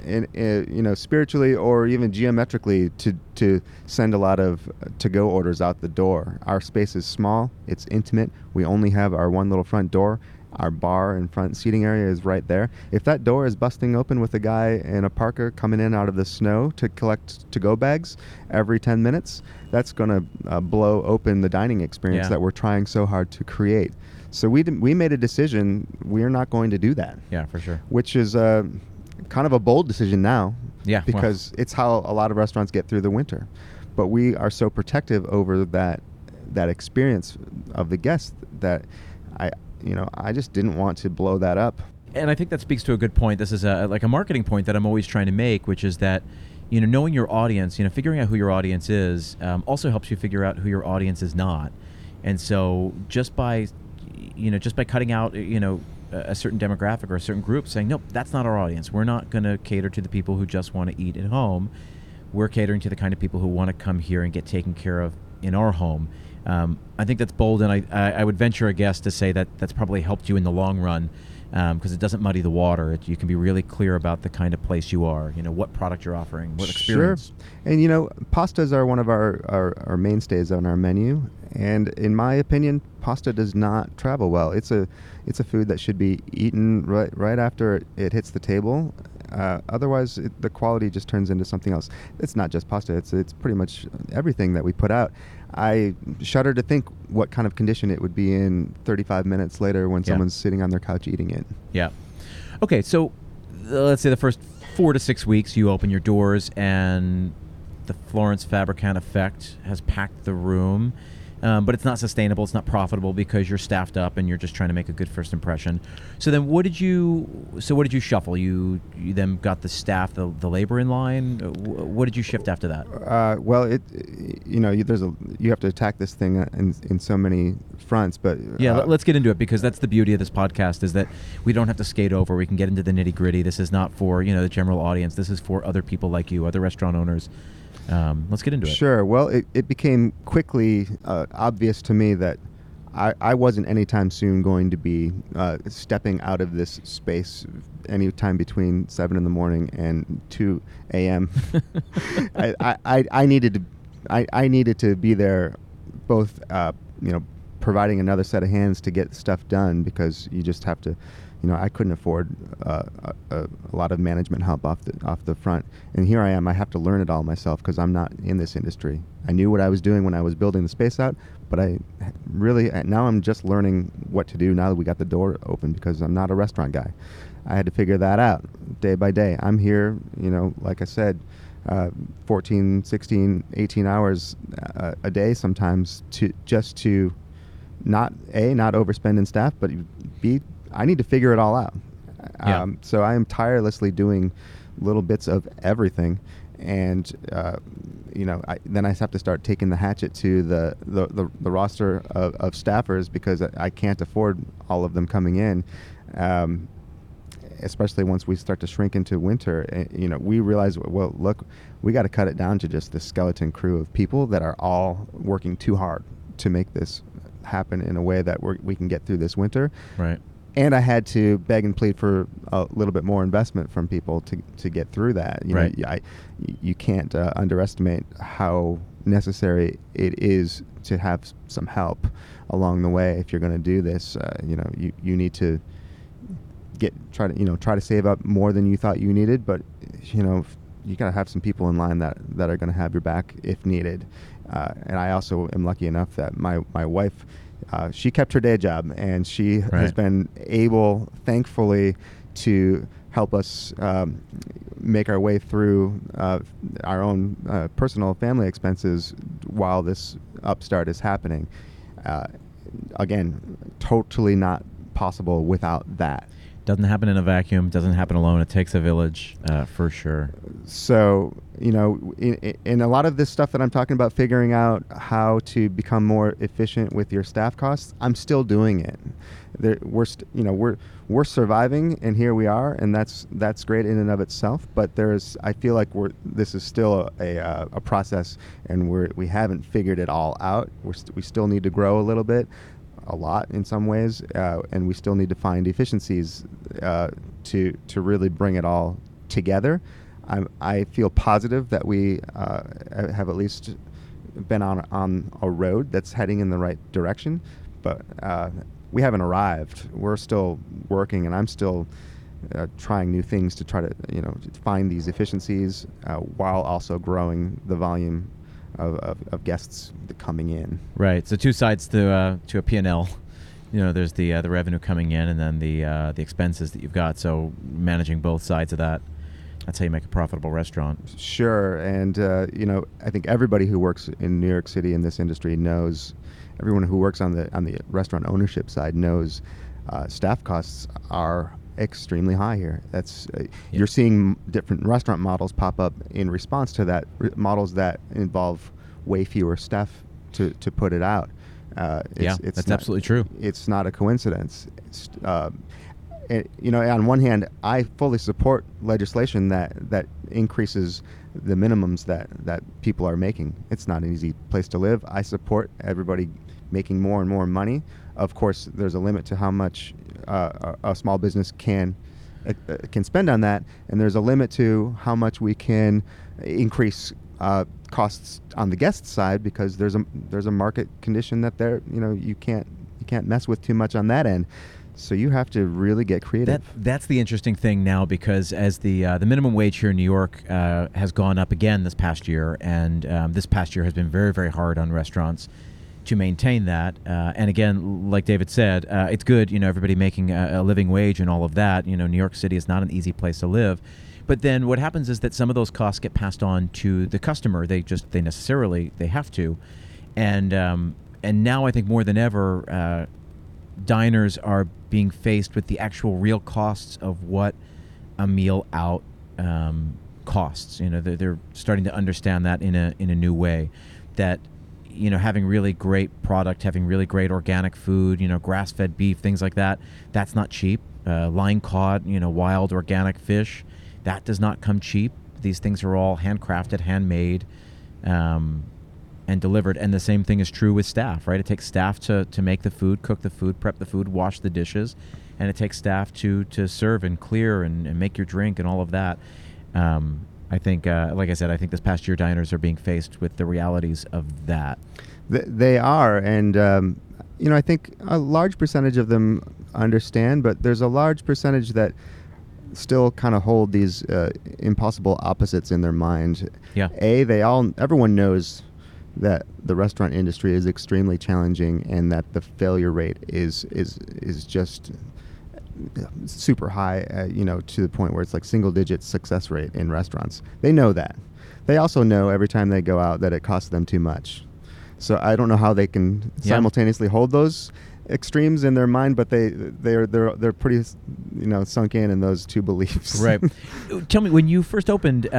in you know, spiritually or even geometrically to send a lot of to go orders out the door. Our space is small, it's intimate. We only have our one little front door. Our bar and front seating area is right there. If that door is busting open with a guy in a parka coming in out of the snow to collect to-go bags every 10 minutes, that's going to blow open the dining experience that we're trying so hard to create. So we made a decision. We're not going to do that. Yeah, for sure. Which is kind of a bold decision now. Yeah, because it's how a lot of restaurants get through the winter. But we are so protective over that experience of the guest that I just didn't want to blow that up. And I think that speaks to a good point. This is like a marketing point that I'm always trying to make, which is that, you know, knowing your audience, you know, figuring out who your audience is also helps you figure out who your audience is not. And so just by cutting out, you know, a certain demographic or a certain group, saying, nope, that's not our audience. We're not going to cater to the people who just want to eat at home. We're catering to the kind of people who want to come here and get taken care of in our home. I think that's bold, and I would venture a guess to say that that's probably helped you in the long run, because it doesn't muddy the water. You can be really clear about the kind of place you are, you know, what product you're offering, what experience. Sure. And, you know, pastas are one of our mainstays on our menu, and in my opinion, pasta does not travel well. It's a food that should be eaten right after it hits the table. Otherwise, the quality just turns into something else. It's not just pasta. It's pretty much everything that we put out. I shudder to think what kind of condition it would be in 35 minutes later when someone's sitting on their couch eating it. Yeah. Okay, so let's say the first 4 to 6 weeks you open your doors and the Florence Fabricant effect has packed the room. But it's not sustainable, it's not profitable, because you're staffed up and you're just trying to make a good first impression. So then what did you shuffle? You then got the staff, the labor in line. What did you shift after that? Well, you have to attack this thing in so many fronts, but... Yeah, let's get into it, because that's the beauty of this podcast, is that we don't have to skate over. We can get into the nitty gritty. This is not for, you know, the general audience. This is for other people like you, other restaurant owners. Let's get into it. Sure. Well, it became quickly obvious to me that I wasn't anytime soon going to be stepping out of this space anytime between 7 in the morning and 2 a.m. I needed to be there, both you know, providing another set of hands to get stuff done, because you just have to. You know, I couldn't afford a lot of management help off the front. And here I am. I have to learn it all myself, because I'm not in this industry. I knew what I was doing when I was building the space out, but now I'm just learning what to do now that we got the door open, because I'm not a restaurant guy. I had to figure that out day by day. I'm here, you know, like I said, 14, 16, 18 hours a day sometimes to not overspend in staff, but B, I need to figure it all out. So I am tirelessly doing little bits of everything. And, you know, then I have to start taking the hatchet to the roster of staffers, because I can't afford all of them coming in, especially once we start to shrink into winter. And, you know, we realize, well, look, we got to cut it down to just this skeleton crew of people that are all working too hard to make this happen in a way that we can get through this winter. Right. And I had to beg and plead for a little bit more investment from people to get through that. You right. know, you can't underestimate how necessary it is to have some help along the way if you're going to do this. You know, you need to try to save up more than you thought you needed, but you know, you got to have some people in line that are going to have your back if needed. And I also am lucky enough that my wife. She kept her day job, and she right. has been able, thankfully, to help us make our way through our own personal family expenses while this upstart is happening. Again, totally not possible without that. Doesn't happen in a vacuum. Doesn't happen alone. It takes a village, for sure. So, you know, in a lot of this stuff that I'm talking about, figuring out how to become more efficient with your staff costs, I'm still doing it. We're surviving, and here we are, and that's great in and of itself. But I feel like this is still a process, and we haven't figured it all out. We still need to grow a little bit. A lot in some ways, and we still need to find efficiencies to really bring it all together. I feel positive that we have at least been on a road that's heading in the right direction, but we haven't arrived. We're still working, and I'm still trying new things to try to find these efficiencies while also growing the volume of guests coming in. Right. So two sides to a P&L. You know, there's the revenue coming in, and then the expenses that you've got. So managing both sides of that. That's how you make a profitable restaurant. Sure. And, you know, I think everybody who works in New York City in this industry knows, everyone who works on the restaurant ownership side knows staff costs are extremely high here. That's You're seeing different restaurant models pop up in response to that, models that involve way fewer staff to put it out. It's absolutely true. It's not a coincidence. On one hand, I fully support legislation that increases the minimums that people are making. It's not an easy place to live. I support everybody making more and more money. Of course, there's a limit to how much a small business can spend on that, and there's a limit to how much we can increase costs on the guest side, because there's a market condition that you can't mess with too much on that end. So you have to really get creative. That's the interesting thing now, because as the minimum wage here in New York has gone up again this past year, and this past year has been very, very hard on restaurants to maintain that. And again, like David said, it's good, everybody making a living wage and all of that. New York City is not an easy place to live. But then what happens is that some of those costs get passed on to the customer. They have to. And now I think more than ever, diners are being faced with the actual real costs of what a meal out costs. They're starting to understand that in a new way, that having really great product, having really great organic food, grass-fed beef, things like that, that's not cheap. Line caught, wild organic fish, that does not come cheap. These things are all handcrafted, handmade, and delivered. And the same thing is true with staff, right? It takes staff to make the food, cook the food, prep the food, wash the dishes. And it takes staff to serve and clear and make your drink and all of that. I think, like I said, I think this past year diners are being faced with the realities of that. They are. And, I think a large percentage of them understand, but there's a large percentage that still kind of hold these impossible opposites in their mind. Yeah. Everyone knows that the restaurant industry is extremely challenging, and that the failure rate is just super high, to the point where it's like single digit success rate in restaurants. They know that. They also know every time they go out that it costs them too much. So I don't know how they can simultaneously hold those extremes in their mind, but they're pretty, sunk in those two beliefs. Right. Tell me, when you first opened,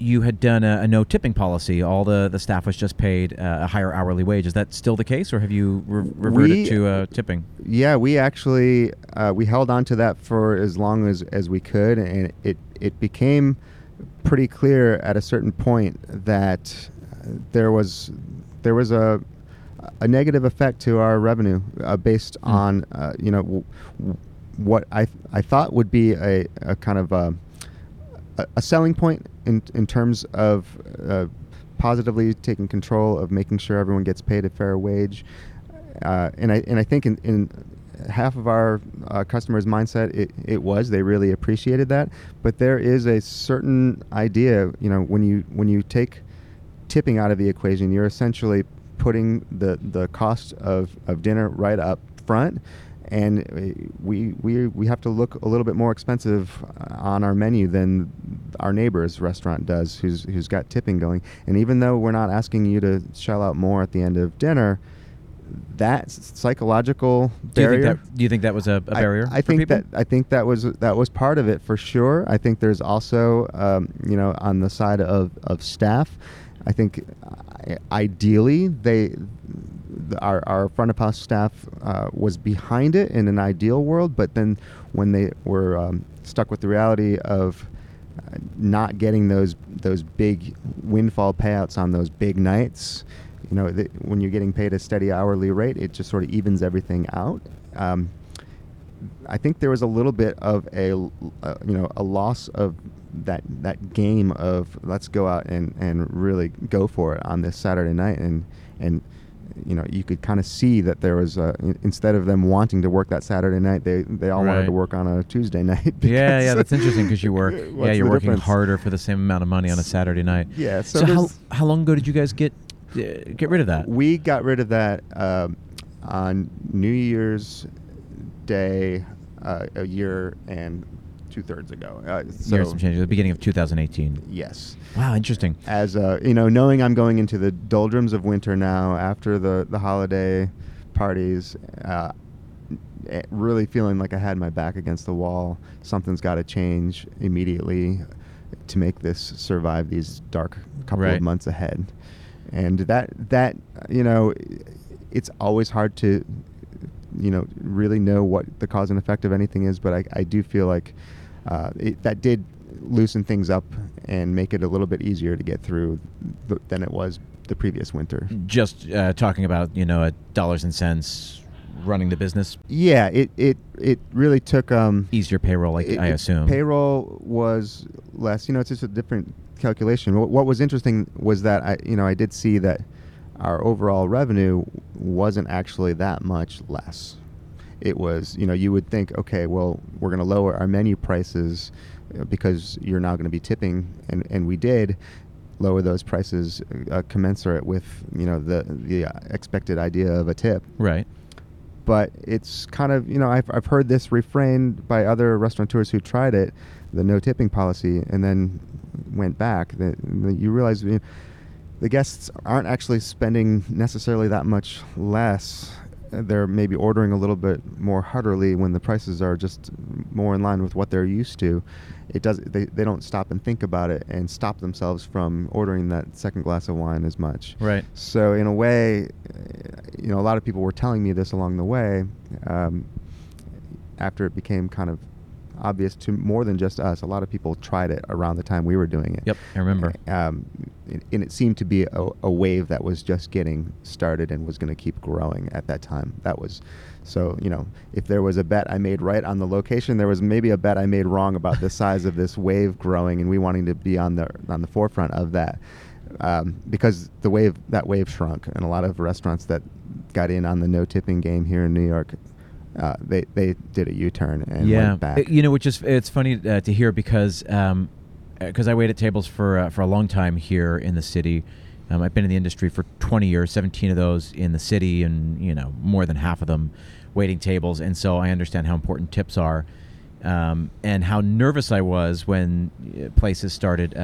you had done a no tipping policy. All the staff was just paid a higher hourly wage. Is that still the case, or have you reverted to tipping? Yeah, we actually we held on to that for as long as we could, and it became pretty clear at a certain point that there was a negative effect to our revenue based on what I thought would be a kind of a selling point in terms of positively taking control of making sure everyone gets paid a fair wage, and I think in half of our customers' mindset they really appreciated that. But there is a certain idea, when you take tipping out of the equation, you're essentially putting the cost of dinner right up front, and we have to look a little bit more expensive on our menu than our neighbor's restaurant does, who's got tipping going. And even though we're not asking you to shell out more at the end of dinner, that psychological barrier. Do you think that was a barrier? I think people? I think that was part of it for sure. I think there's also on the side of staff. I think ideally our front of house staff was behind it in an ideal world, but then when they were stuck with the reality of not getting those big windfall payouts on those big nights, when you're getting paid a steady hourly rate, it just sort of evens everything out. I think there was a little bit of a loss of that game of let's go out and really go for it on this Saturday night, and you could kind of see that there was instead of them wanting to work that Saturday night, they all wanted to work on a Tuesday night. Yeah, that's interesting because you're working harder for the same amount of money on a Saturday night. Yeah. So how long ago did you guys get rid of that? We got rid of that on New Year's Day a year and 2/3 ago. There was some changes at the beginning of 2018. Yes. Wow, interesting. As knowing I'm going into the doldrums of winter now after the holiday parties, really feeling like I had my back against the wall. Something's got to change immediately to make this survive these dark couple of months ahead. And that it's always hard to really know what the cause and effect of anything is, but I do feel like that did loosen things up and make it a little bit easier to get through than it was the previous winter. Just talking about dollars and cents running the business. Yeah, it really took easier payroll. I assume payroll was less. It's just a different calculation. What was interesting was that I did see that our overall revenue wasn't actually that much less. It was, you would think, okay, well, we're going to lower our menu prices because you're now going to be tipping, and we did lower those prices commensurate with, the expected idea of a tip. Right. But it's kind of, I've heard this refrained by other restaurateurs who tried it, the no tipping policy, and then went back. You realize the guests aren't actually spending necessarily that much less. They're maybe ordering a little bit more heartily when the prices are just more in line with what they're used to. They don't stop and think about it and stop themselves from ordering that second glass of wine as much. Right. So in a way, a lot of people were telling me this along the way, after it became kind of obvious to more than just us. A lot of people tried it around the time we were doing it. Yep, I remember. And it seemed to be a wave that was just getting started and was going to keep growing at that time. That was, so, if there was a bet I made right on the location, there was maybe a bet I made wrong about the size of this wave growing and we wanting to be on the forefront of that. Because that wave shrunk, and a lot of restaurants that got in on the no tipping game here in New York, they did a U-turn and went back. Which is, it's funny to hear because I waited tables for a long time here in the city. I've been in the industry for 20 years, 17 of those in the city, and more than half of them waiting tables. And so I understand how important tips are, and how nervous I was when places started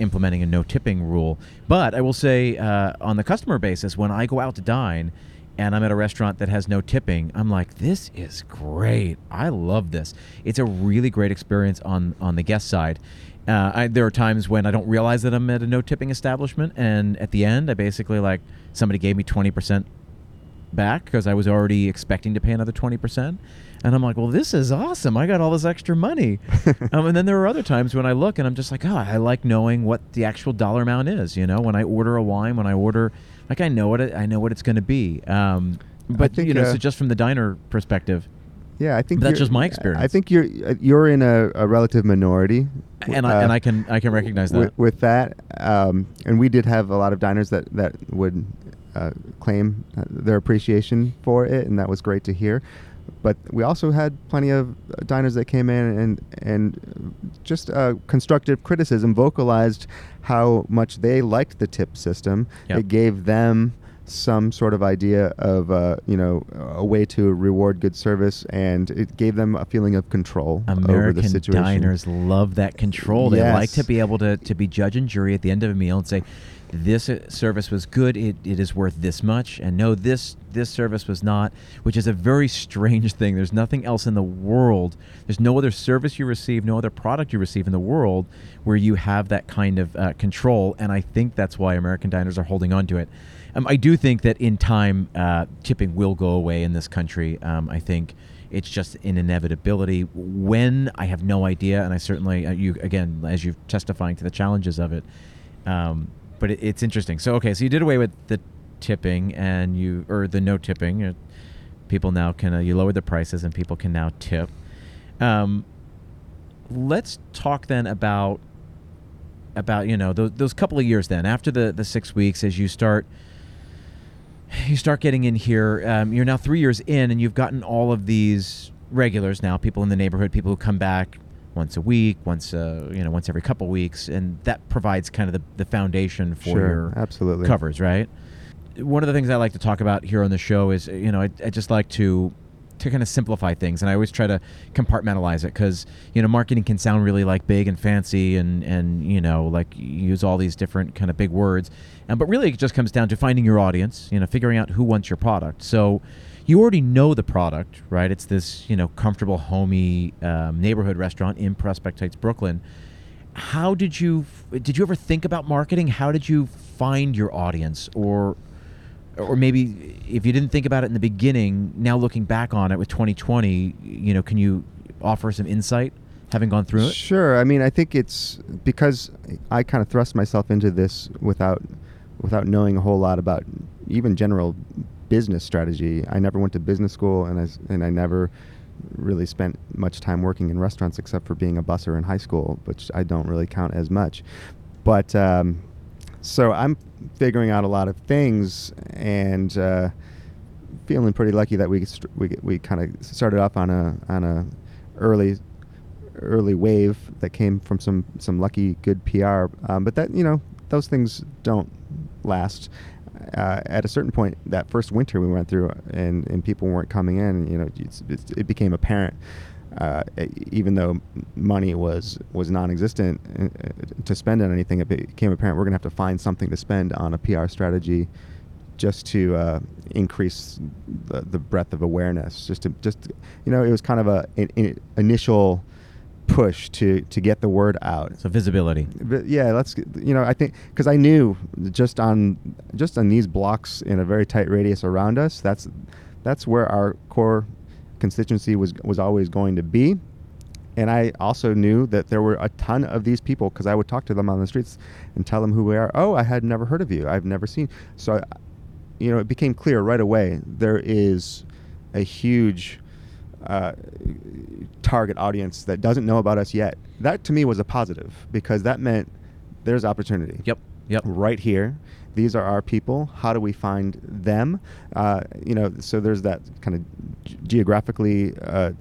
implementing a no tipping rule. But I will say, on the customer basis, when I go out to dine, and I'm at a restaurant that has no tipping, I'm like, this is great. I love this. It's a really great experience on the guest side. There are times when I don't realize that I'm at a no tipping establishment, and at the end, I basically, like, somebody gave me 20% back because I was already expecting to pay another 20%. And I'm like, well, this is awesome. I got all this extra money. And then there are other times when I look and I'm just like, oh, I like knowing what the actual dollar amount is. You know, when I order a wine, when I order, like, I know what it's going to be. But, think, you know, so just from the diner perspective. Yeah, I think that's just my experience. I think you're in a relative minority, and I can recognize that with that. And we did have a lot of diners that would claim their appreciation for it, and that was great to hear. But we also had plenty of diners that came in and just constructive criticism, vocalized how much they liked the tip system. Yep. It gave them some sort of idea of a way to reward good service, and it gave them a feeling of control over the situation. American diners love that control. Yes. They like to be able to be judge and jury at the end of a meal and say, this service was good, it is worth this much, and no, this service was not, which is a very strange thing. There's nothing else in the world. There's no other service you receive, no other product you receive in the world where you have that kind of control, and I think that's why American diners are holding on to it. I do think that in time, tipping will go away in this country. I think it's just an inevitability. When, I have no idea, and I certainly, as you're testifying to the challenges of it, but it's interesting. So, okay, so you did away with the tipping or the no tipping. People now can, you lowered the prices and people can now tip. Let's talk then about those couple of years then. After the 6 weeks, as you start getting in here, you're now 3 years in and you've gotten all of these regulars now, people in the neighborhood, people who come back once a week, once every couple weeks, and that provides kind of the foundation for your absolutely covers, right? One of the things I like to talk about here on the show is, I just like to kind of simplify things, and I always try to compartmentalize it because, marketing can sound really like big and fancy and like use all these different kind of big words, but really it just comes down to finding your audience, figuring out who wants your product. So you already know the product, right? It's this, comfortable, homey neighborhood restaurant in Prospect Heights, Brooklyn. How did you ever think about marketing? How did you find your audience? Or maybe if you didn't think about it in the beginning, now looking back on it with 2020, can you offer some insight, having gone through it? Sure. I mean, I think it's because I kind of thrust myself into this without knowing a whole lot about even general business strategy. I never went to business school, and I never really spent much time working in restaurants except for being a busser in high school, which I don't really count as much. But so I'm figuring out a lot of things and feeling pretty lucky that we kind of started off on a early wave that came from some lucky good PR. But that those things don't last. At a certain point, that first winter we went through, and people weren't coming in, it became apparent, even though money was non-existent to spend on anything. It became apparent we're going to have to find something to spend on a PR strategy just to increase the breadth of awareness. It was kind of an initial push to get the word out. So visibility. But yeah, I think because I knew just on these blocks in a very tight radius around us, that's where our core constituency was always going to be. And I also knew that there were a ton of these people because I would talk to them on the streets and tell them who we are. Oh, I had never heard of you. I've never seen. So, it became clear right away there is a huge target audience that doesn't know about us yet. That to me was a positive because that meant there's opportunity. Yep. Right here. These are our people. How do we find them? So there's that kind of geographically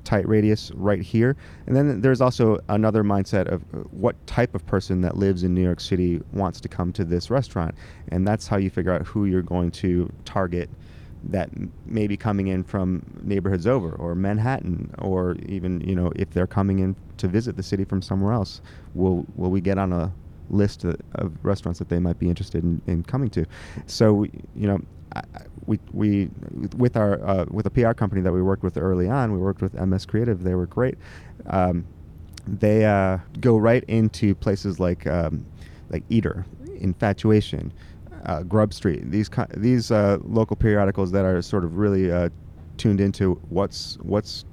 tight radius right here. And then there's also another mindset of what type of person that lives in New York City wants to come to this restaurant. And that's how you figure out who you're going to target that may be coming in from neighborhoods over or Manhattan, or even, if they're coming in to visit the city from somewhere else, will we get on a list of restaurants that they might be interested in coming to. So, you know, we with our with a PR company that we worked with early on, we worked with MS Creative. They were great. They go right into places like Eater, Infatuation, Grub Street. These local periodicals that are sort of really tuned into what's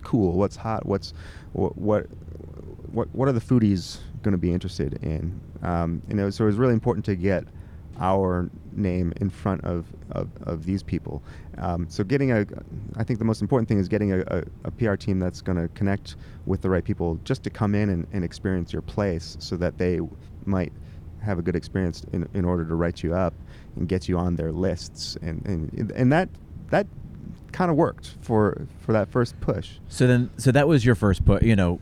cool, what's hot, what are the foodies going to be interested in. So it was really important to get our name in front of these people. I think the most important thing is getting a PR team that's going to connect with the right people just to come in and experience your place so that they might have a good experience in order to write you up and get you on their lists. And that kind of worked for that first push. So that was your first push, you know.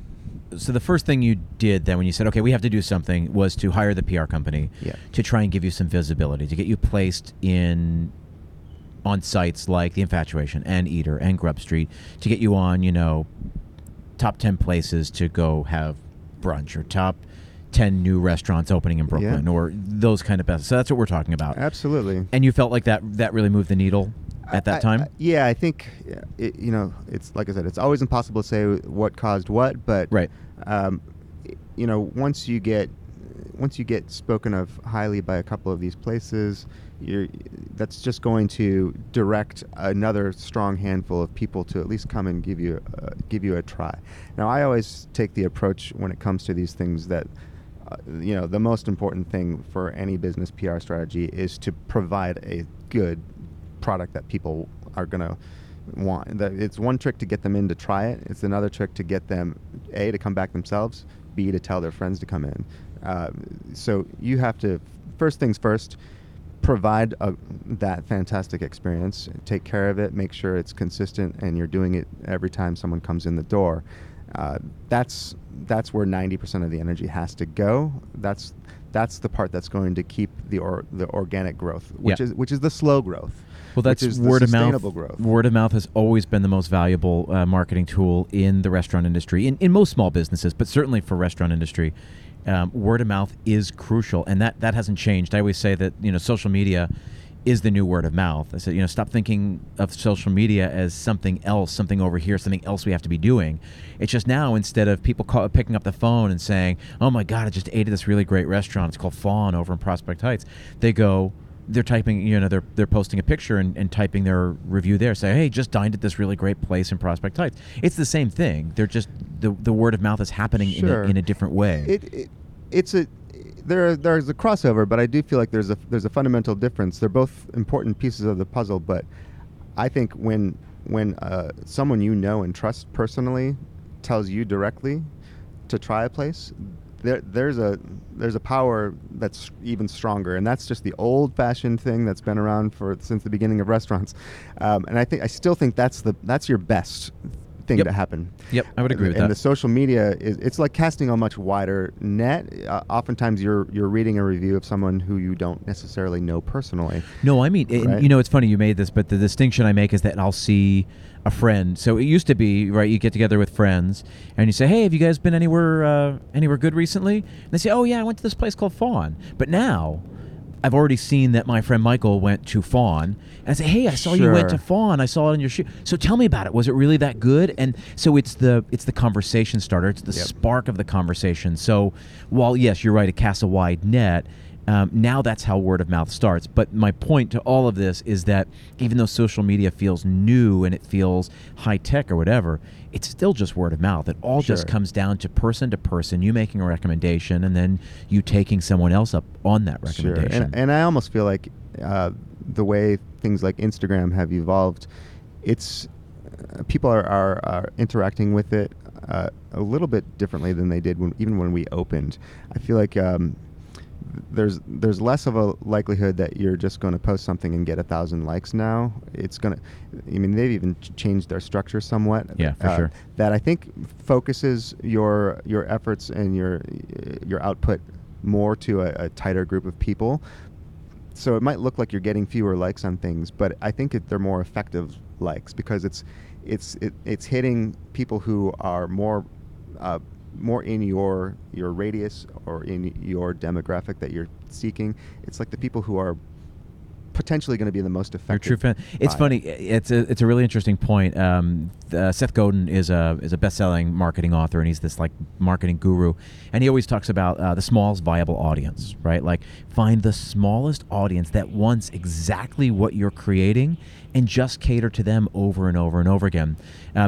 So the first thing you did then when you said, okay, we have to do something, was to hire the PR company to try and give you some visibility, to get you placed on sites like the Infatuation and Eater and Grub Street, to get you on, you know, top 10 places to go have brunch or top 10 new restaurants opening in Brooklyn or those kind of places. So that's what we're talking about. Absolutely. And you felt like that really moved the needle at that time? I think, you know, it's like I said, it's always impossible to say what caused what, but you know, once you get spoken of highly by a couple of these places, that's just going to direct another strong handful of people to at least come and give you a try. Now, I always take the approach when it comes to these things that you know, the most important thing for any business PR strategy is to provide a good product that people are going to want. It's one trick to get them in to try it. It's another trick to get them, A, to come back themselves, B, to tell their friends to come in. So you have to, first things first, provide that fantastic experience, take care of it, make sure it's consistent, and you're doing it every time someone comes in the door. That's where 90% of the energy has to go. That's the part that's going to keep the organic growth, which is the slow growth. Well, that's word of mouth. Growth. Word of mouth has always been the most valuable marketing tool in the restaurant industry, in most small businesses, but certainly for restaurant industry, word of mouth is crucial, and that hasn't changed. I always say that, you know, social media is the new word of mouth. I said, you know, stop thinking of social media as something else, something over here, something else we have to be doing. It's just now, instead of people picking up the phone and saying, oh my God, I just ate at this really great restaurant, it's called Faun over in Prospect Heights, they're typing, you know, they're posting a picture and typing their review there, say, hey, just dined at this really great place in Prospect Heights. It's the same thing. They're just, the word of mouth is happening in a different way. There's a crossover, but I do feel like there's a fundamental difference. They're both important pieces of the puzzle, but I think when someone you know and trust personally tells you directly to try a place, there's a power that's even stronger, and that's just the old-fashioned thing that's been around since the beginning of restaurants. And I still think that's your best thing to happen. Yep, I would agree with that. And the social media it's like casting a much wider net. Oftentimes you're reading a review of someone who you don't necessarily know personally. No, I mean, right? You know, it's funny you made this, but the distinction I make is that I'll see a friend. So it used to be, right, you get together with friends and you say, hey, have you guys been anywhere good recently? And they say, oh yeah, I went to this place called Faun. But now I've already seen that my friend Michael went to Faun, and I say, hey, I saw you went to Faun. I saw it on your shoe. So tell me about it. Was it really that good? And so it's the conversation starter. It's the spark of the conversation. So while, yes, you're right, it casts a wide net, now that's how word of mouth starts. But my point to all of this is that even though social media feels new and it feels high tech or whatever, it's still just word of mouth. It all just comes down to person, you making a recommendation and then you taking someone else up on that recommendation. Sure. And I almost feel like the way things like Instagram have evolved, it's people are interacting with it a little bit differently than they did even when we opened. I feel like there's less of a likelihood that you're just going to post something and get 1,000 likes now. It's going to, I mean, they've even changed their structure somewhat. Yeah, for sure. That I think focuses your efforts and your output more to a tighter group of people. So it might look like you're getting fewer likes on things, but I think they're more effective likes because it's hitting people who are more more in your radius or in your demographic that you're seeking. It's like the people who are potentially going to be the most effective. Your true fan. It's funny. It's a really interesting point. Seth Godin is a best-selling marketing author, and he's this like marketing guru, and he always talks about the smallest viable audience, right? Like find the smallest audience that wants exactly what you're creating, and just cater to them over and over and over again.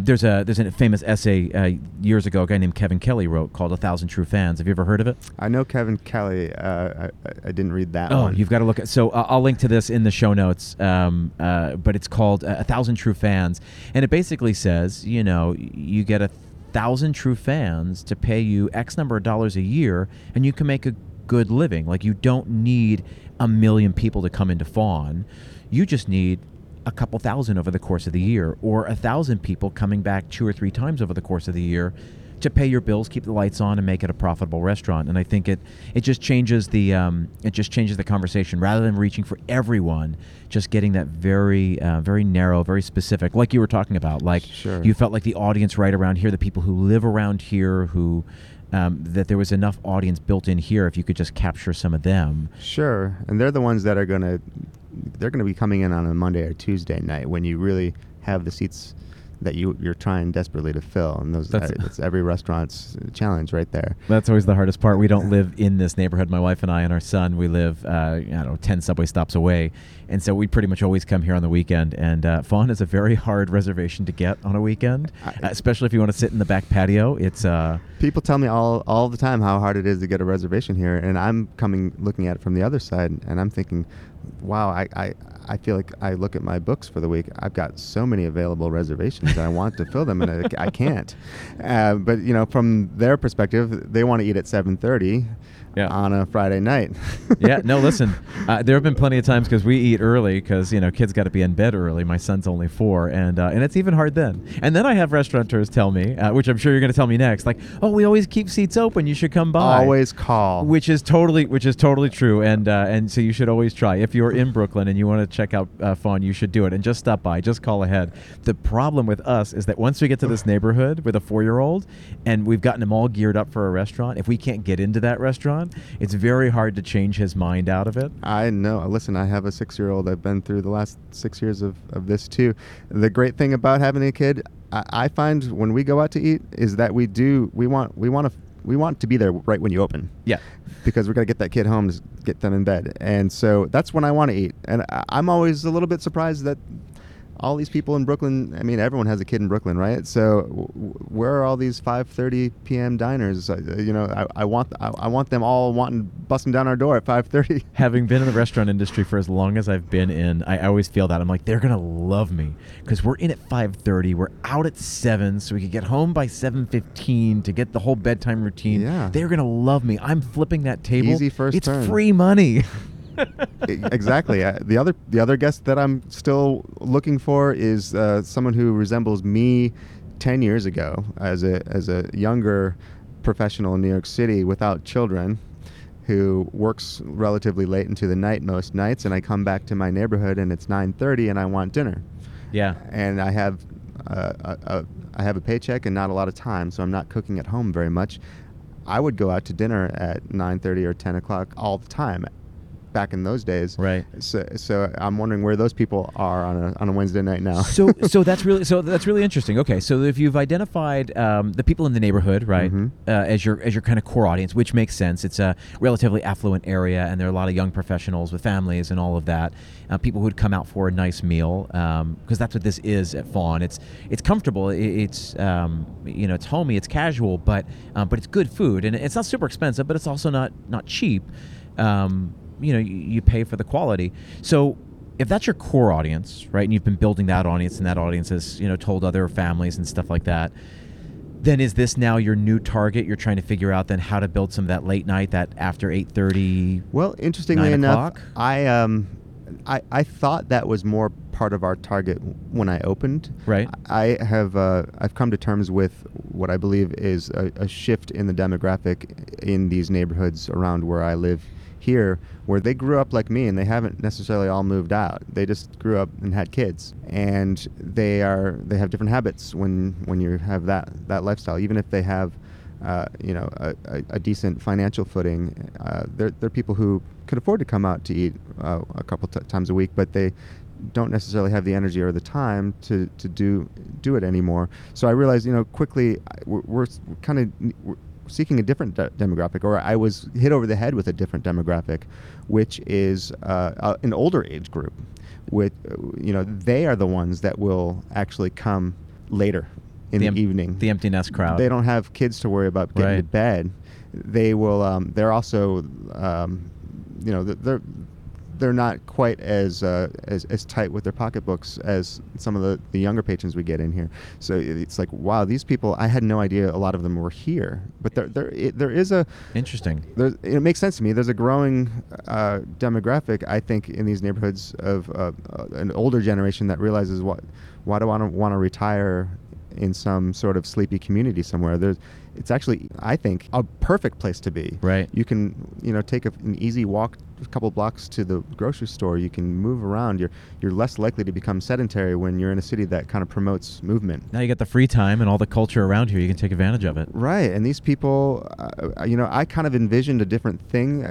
There's a famous essay years ago a guy named Kevin Kelly wrote called A Thousand True Fans. Have you ever heard of it? I know Kevin Kelly. I didn't read that one. Oh, you've got to look at. So I'll link to this in the show notes, but it's called A Thousand True Fans. And it basically says, you know, you get 1,000 true fans to pay you X number of dollars a year, and you can make a good living. Like you don't need 1 million people to come into Faun. You just need a couple thousand over the course of the year, or 1,000 people coming back 2 or 3 times over the course of the year to pay your bills, keep the lights on, and make it a profitable restaurant. And I think it just changes the conversation. Rather than reaching for everyone, just getting that very very narrow, very specific, like you were talking about. Like sure. You felt like the audience right around here, the people who live around here, who that there was enough audience built in here if you could just capture some of them. Sure, and they're the ones that are they're going to be coming in on a Monday or Tuesday night when you really have the seats that you're trying desperately to fill, and that's every restaurant's challenge right there. That's always the hardest part. We don't live in this neighborhood. My wife and I and our son, we live 10 subway stops away, and so we pretty much always come here on the weekend. And Faun is a very hard reservation to get on a weekend, especially if you want to sit in the back patio. It's people tell me all the time how hard it is to get a reservation here, and I'm looking at it from the other side, and I'm thinking, wow, I feel like I look at my books for the week. I've got so many available reservations. I want to fill them, and I can't. But, you know, from their perspective, they want to eat at 7:30 on a Friday night. Yeah, no, listen, there have been plenty of times because we eat early because, you know, kids got to be in bed early. My son's only 4, and it's even hard then. And then I have restaurateurs tell me, which I'm sure you're going to tell me next, like, oh, we always keep seats open. You should come by. Always call. Which is totally true, and so you should always try. If you're in Brooklyn and you want to check out Faun, you should do it, and just stop by. Just call ahead. The problem with us is that once we get to this neighborhood with a 4-year-old and we've gotten him all geared up for a restaurant, if we can't get into that restaurant, it's very hard to change his mind out of it. I know. Listen, I have a 6-year-old. I've been through the last 6 years of this too. The great thing about having a kid, I find when we go out to eat, is that we want to be there right when you open. Yeah. Because we're going to get that kid home to get them in bed. And so that's when I want to eat. And I'm always a little bit surprised that all these people in Brooklyn, I mean, everyone has a kid in Brooklyn, right? So where are all these 5:30 p.m. diners? You know, I want them all busting down our door at 5:30. Having been in the restaurant industry for as long as I've been in, I always feel that. I'm like, they're going to love me because we're in at 5:30. We're out at 7, so we could get home by 7:15 to get the whole bedtime routine. Yeah. They're going to love me. I'm flipping that table. Easy first turn. It's free money. Exactly. The other guest that I'm still looking for is someone who resembles me 10 years ago as a younger professional in New York City without children, who works relatively late into the night most nights, and I come back to my neighborhood and it's 9:30 and I want dinner. Yeah. And I have a paycheck and not a lot of time, so I'm not cooking at home very much. I would go out to dinner at 9:30 or 10 o'clock all the time back in those days, right? So I'm wondering where those people are on a Wednesday night now. so that's really interesting. Okay, so if you've identified the people in the neighborhood, right, mm-hmm. As your kind of core audience, which makes sense. It's a relatively affluent area, and there are a lot of young professionals with families and all of that. People who'd come out for a nice meal, because that's what this is at Faun. It's comfortable. It's it's homey. It's casual, but it's good food, and it's not super expensive, but it's also not cheap. You know, you pay for the quality. So if that's your core audience, right, and you've been building that audience, and that audience has, you know, told other families and stuff like that, then is this now your new target? You're trying to figure out then how to build some of that late night, that after 8:30. Well, interestingly enough, I thought that was more part of our target when I opened. Right. I have I've come to terms with what I believe is a shift in the demographic in these neighborhoods around where I live here, where they grew up like me, and they haven't necessarily all moved out. They just grew up and had kids, and they have different habits when you have that lifestyle. Even if they have a decent financial footing. They're people who could afford to come out to eat a couple times a week, but they don't necessarily have the energy or the time to do it anymore. So I realized, quickly we're seeking a different demographic, or I was hit over the head with a different demographic, which is an older age group. With they are the ones that will actually come later in the evening. The empty nest crowd. They don't have kids to worry about getting to bed. They will. They're also, they're not quite as tight with their pocketbooks as some of the younger patrons we get in here. So it's like, wow, these people, I had no idea a lot of them were here. But there is a... Interesting. It makes sense to me. There's a growing demographic, I think, in these neighborhoods of an older generation that realizes, why do I want to retire in some sort of sleepy community somewhere? It's actually, I think, a perfect place to be. Right. You can, take an easy walk a couple blocks to the grocery store. You can move around. You're less likely to become sedentary when you're in a city that kind of promotes movement. Now you got the free time and all the culture around here. You can take advantage of it. Right. And these people, I kind of envisioned a different thing.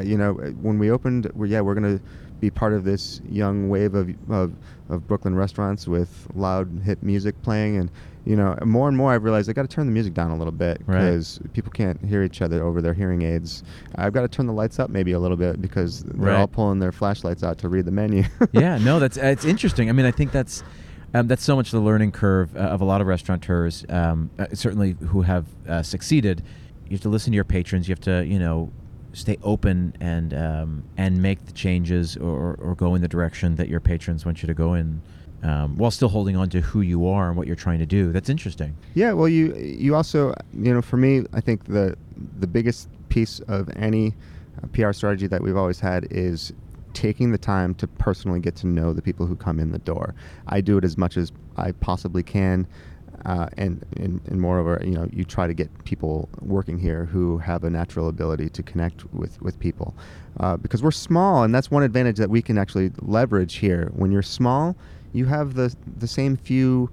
When we opened, we're going to be part of this young wave of Brooklyn restaurants with loud hip music playing, and more and more I've realized I got to turn the music down a little bit because people can't hear each other over their hearing aids. I've got to turn the lights up maybe a little bit because they're all pulling their flashlights out to read the menu. It's interesting. I mean, I think that's so much the learning curve of a lot of restaurateurs, certainly who have succeeded. You have to listen to your patrons. You have to stay open and make the changes or go in the direction that your patrons want you to go in, while still holding on to who you are and what you're trying to do. That's interesting. Yeah, well, you also, for me, I think the biggest piece of any PR strategy that we've always had is taking the time to personally get to know the people who come in the door. I do it as much as I possibly can. And moreover, you try to get people working here who have a natural ability to connect with people, because we're small, and that's one advantage that we can actually leverage here. When you're small, you have the same few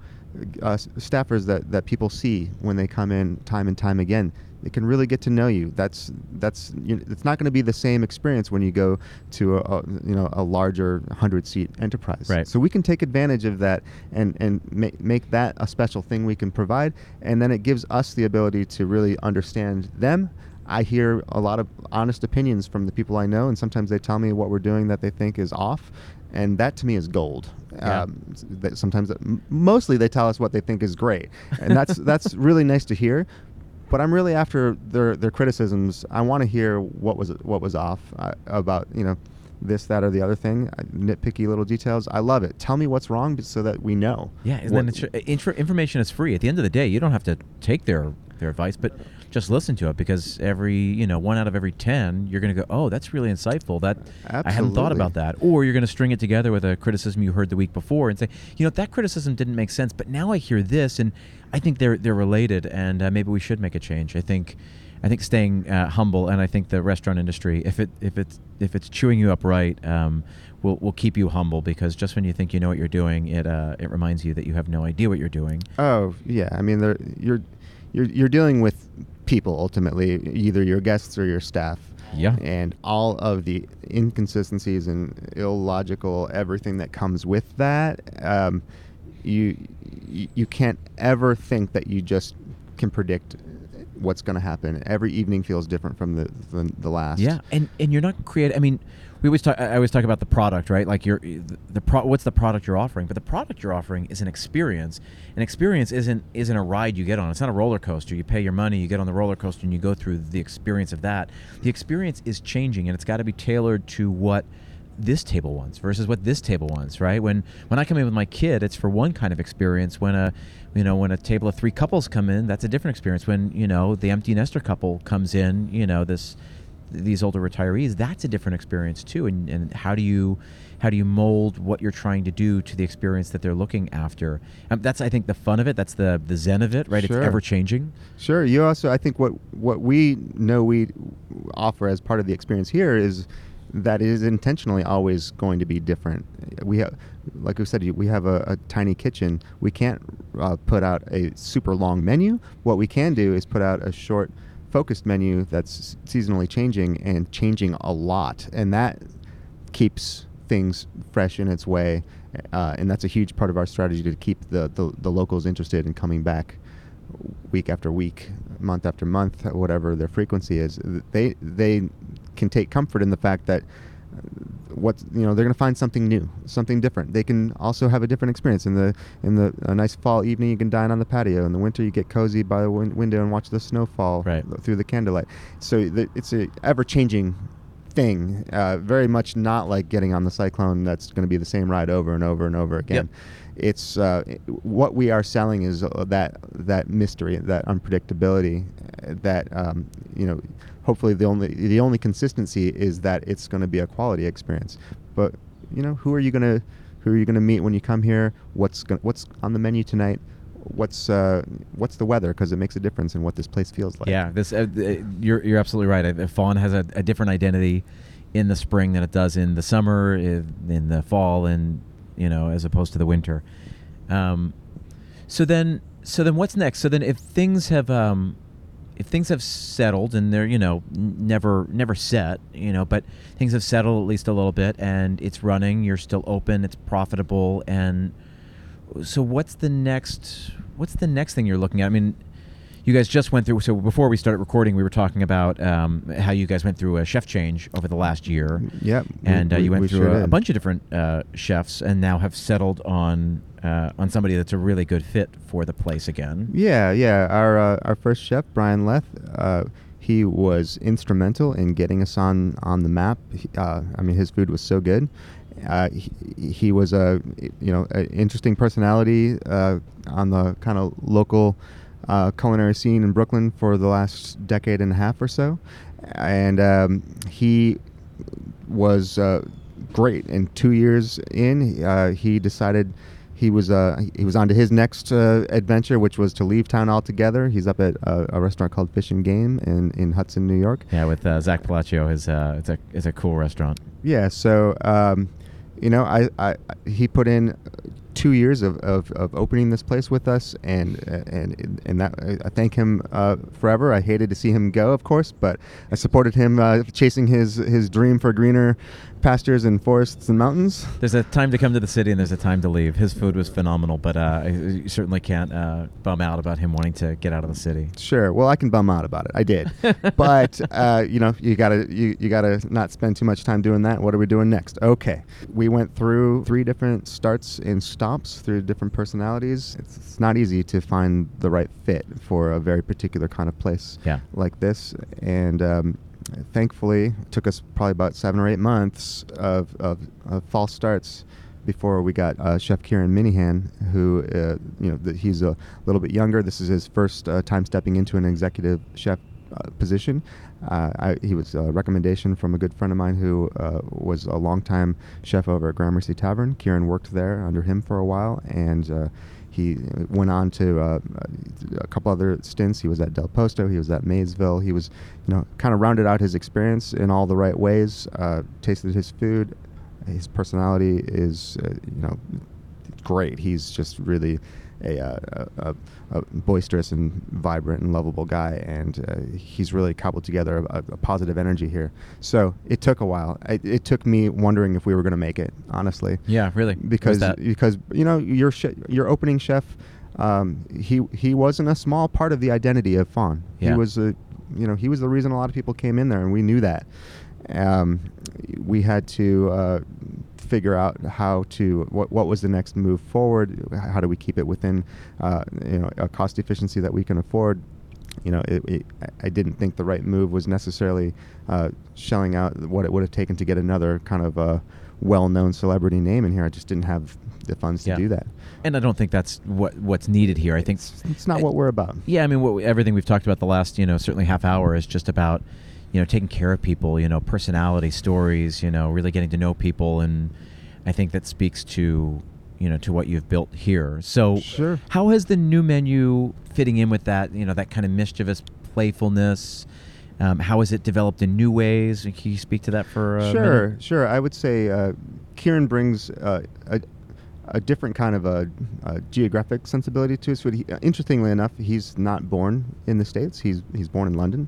staffers that people see when they come in time and time again. They can really get to know you. It's not going to be the same experience when you go to a larger 100-seat enterprise. Right. So we can take advantage of that and make that a special thing we can provide, and then it gives us the ability to really understand them. I hear a lot of honest opinions from the people I know, and sometimes they tell me what we're doing that they think is off, and that to me is gold. Yeah. Mostly they tell us what they think is great, and that's really nice to hear. But I'm really after their criticisms. I want to hear what was off about this, that, or the other thing. Nitpicky little details. I love it. Tell me what's wrong so that we know. Yeah, and then information is free. At the end of the day, you don't have to take their advice, but just listen to it, because every 1 out of every 10 you're going to go, oh, that's really insightful. That Absolutely. I hadn't thought about that. Or you're going to string it together with a criticism you heard the week before and say, that criticism didn't make sense, but now I hear this and I think they're related, and maybe we should make a change. I think staying humble, and I think the restaurant industry, if it's chewing you up right, will keep you humble, because just when you think you know what you're doing, it reminds you that you have no idea what you're doing. Oh yeah, I mean, you're dealing with people ultimately, either your guests or your staff. Yeah. And all of the inconsistencies and illogical everything that comes with that, you can't ever think that you just can predict what's going to happen. Every evening feels different from the last. Yeah, and you're not creative. I mean, I always talk about the product, right? Like what's the product you're offering? But the product you're offering is an experience. An experience isn't a ride you get on. It's not a roller coaster. You pay your money, you get on the roller coaster, and you go through the experience of that. The experience is changing, and it's got to be tailored to what this table wants versus what this table wants, right? When I come in with my kid, it's for one kind of experience. When a table of 3 couples come in, that's a different experience. When the empty nester couple comes in, these older retirees, that's a different experience too. And how do you mold what you're trying to do to the experience that they're looking after? That's, I think, the fun of it. That's the zen of it, right? Sure. It's ever changing. Sure. You also, I think, what we know we offer as part of the experience here is that is intentionally always going to be different. We have, like we said, we have a tiny kitchen. We can't put out a super long menu. What we can do is put out a short focused menu that's seasonally changing and changing a lot, and that keeps things fresh in its way, and that's a huge part of our strategy to keep the locals interested in coming back week after week, month after month, whatever their frequency is. They can take comfort in the fact that they're going to find something new, something different. They can also have a different experience. In a nice fall evening, you can dine on the patio. In the winter, you get cozy by the window and watch the snowfall through the candlelight. So it's a ever-changing thing, very much not like getting on the Cyclone that's going to be the same ride over and over and over again. Yep. It's what we are selling is that mystery, that unpredictability, that hopefully the only consistency is that it's going to be a quality experience. But who are you going to meet when you come here? What's on the menu tonight? What's the weather? Because it makes a difference in what this place feels like. Yeah, this you're absolutely right. Faun has a different identity in the spring than it does in the summer, in the fall, and as opposed to the winter. So then what's next? So then, if things have settled, and they're never set, but things have settled at least a little bit, and it's running. You're still open. It's profitable. And so what's the next thing you're looking at? I mean, you guys just went through, so before we started recording, we were talking about how you guys went through a chef change over the last year. Yep. And you went through a bunch of different chefs and now have settled on somebody that's a really good fit for the place again. Yeah. Our first chef, Brian Leth, he was instrumental in getting us on the map. His food was so good. He was an interesting personality on the kind of local culinary scene in Brooklyn for the last decade and a half or so, and he was great. And 2 years in, he decided he was on to his next adventure, which was to leave town altogether. He's up at a restaurant called Fish and Game in Hudson, New York. Yeah, with Zach Palaccio. It's a cool restaurant. Yeah, so he put in 2 years of opening this place with us, and that I thank him forever. I hated to see him go, of course, but I supported him chasing his dream for greener pastures and forests and mountains. There's a time to come to the city and there's a time to leave. His food was phenomenal, but I certainly can't bum out about him wanting to get out of the city. Sure. Well, I can bum out about it. I did. But you gotta not spend too much time doing that. What are we doing next? Okay. We went through 3 different starts and stops through different personalities. It's not easy to find the right fit for a very particular kind of place like this. And thankfully, it took us probably about 7 or 8 months of false starts before we got Chef Kieran Minihan, who, he's a little bit younger. This is his first time stepping into an executive chef position. He was a recommendation from a good friend of mine who was a longtime chef over at Gramercy Tavern. Kieran worked there under him for a while, and he went on to a couple other stints. He was at Del Posto. He was at Maysville. He was, kind of rounded out his experience in all the right ways, tasted his food. His personality is, great. He's just really a boisterous and vibrant and lovable guy, and he's really cobbled together a positive energy here. So it took a while. It took me wondering if we were going to make it, honestly. Yeah, really. Because your opening chef, he wasn't a small part of the identity of Faun. Yeah. He was the reason a lot of people came in there, and we knew that. We had to figure out what was the next move forward. How do we keep it within a cost efficiency that we can afford? I didn't think the right move was necessarily shelling out what it would have taken to get another kind of well-known celebrity name in here. I just didn't have the funds to do that, and I don't think that's what's needed here. I think it's not what we're about. Yeah, I mean, everything we've talked about the last certainly half hour is just about taking care of people, personality, stories, really getting to know people. And I think that speaks to, to what you've built here. So sure. How has the new menu fitting in with that, that kind of mischievous playfulness? How has it developed in new ways? Can you speak to that for a minute? Sure. I would say Kieran brings a different kind of a geographic sensibility to it. So he, interestingly enough, he's not born in the States. He's born in London.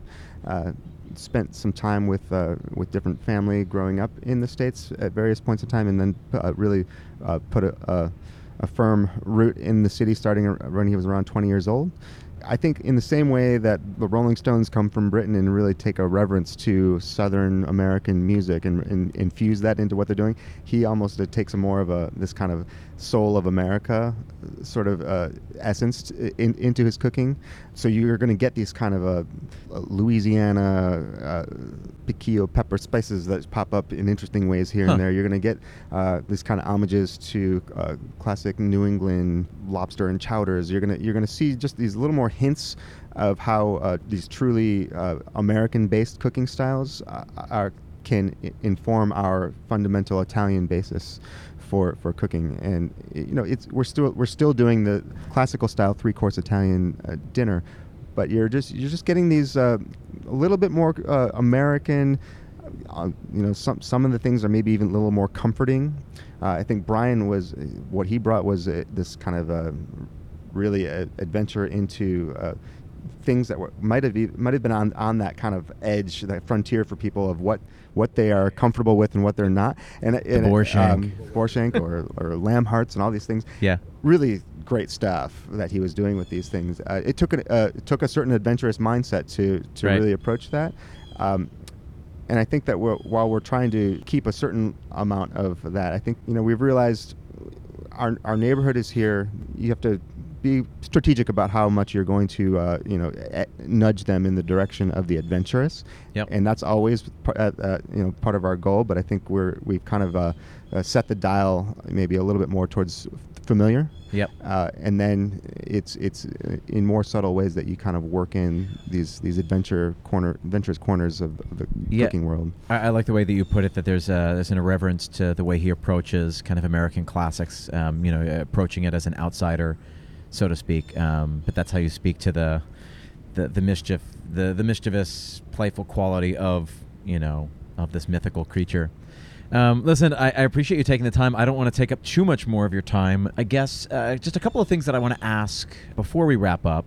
Spent some time with different family growing up in the States at various points in time, and then really put a firm root in the city starting when he was around 20 years old. I think in the same way that the Rolling Stones come from Britain and really take a reverence to Southern American music and infuse that into what they're doing, he almost takes a more of this kind of soul of America sort of essence into his cooking. So you're going to get these kind of a Louisiana piquillo pepper spices that pop up in interesting ways here and there. You're going to get these kind of homages to classic New England lobster and chowders. You're going to see just these little more hints of how these truly American-based cooking styles can inform our fundamental Italian basis for cooking. And you know, we're still doing the classical style three-course Italian dinner, but you're just getting these a little bit more American. You know, some of the things are maybe even a little more comforting. I think Brian what he brought was this kind of really an adventure into things that might have been on that kind of edge, that frontier for people of what they are comfortable with and what they're not. And boar shank or lamb hearts and all these things. Yeah, really great stuff that he was doing with these things. It took a certain adventurous mindset to right. really approach that. And I think that while we're trying to keep a certain amount of that, I think you know we've realized our neighborhood is here. You have to be strategic about how much you're going to, nudge them in the direction of the adventurous, yep. and that's always, part of our goal. But I think we've kind of set the dial maybe a little bit more towards familiar, yep. And then it's in more subtle ways that you kind of work in these adventurous corners of the yeah. cooking world. I like the way that you put it. That there's an irreverence to the way he approaches kind of American classics. Approaching it as an outsider, so to speak, but that's how you speak to the mischief, the mischievous, playful quality of this mythical creature. Listen, I appreciate you taking the time. I don't want to take up too much more of your time. I guess just a couple of things that I want to ask before we wrap up.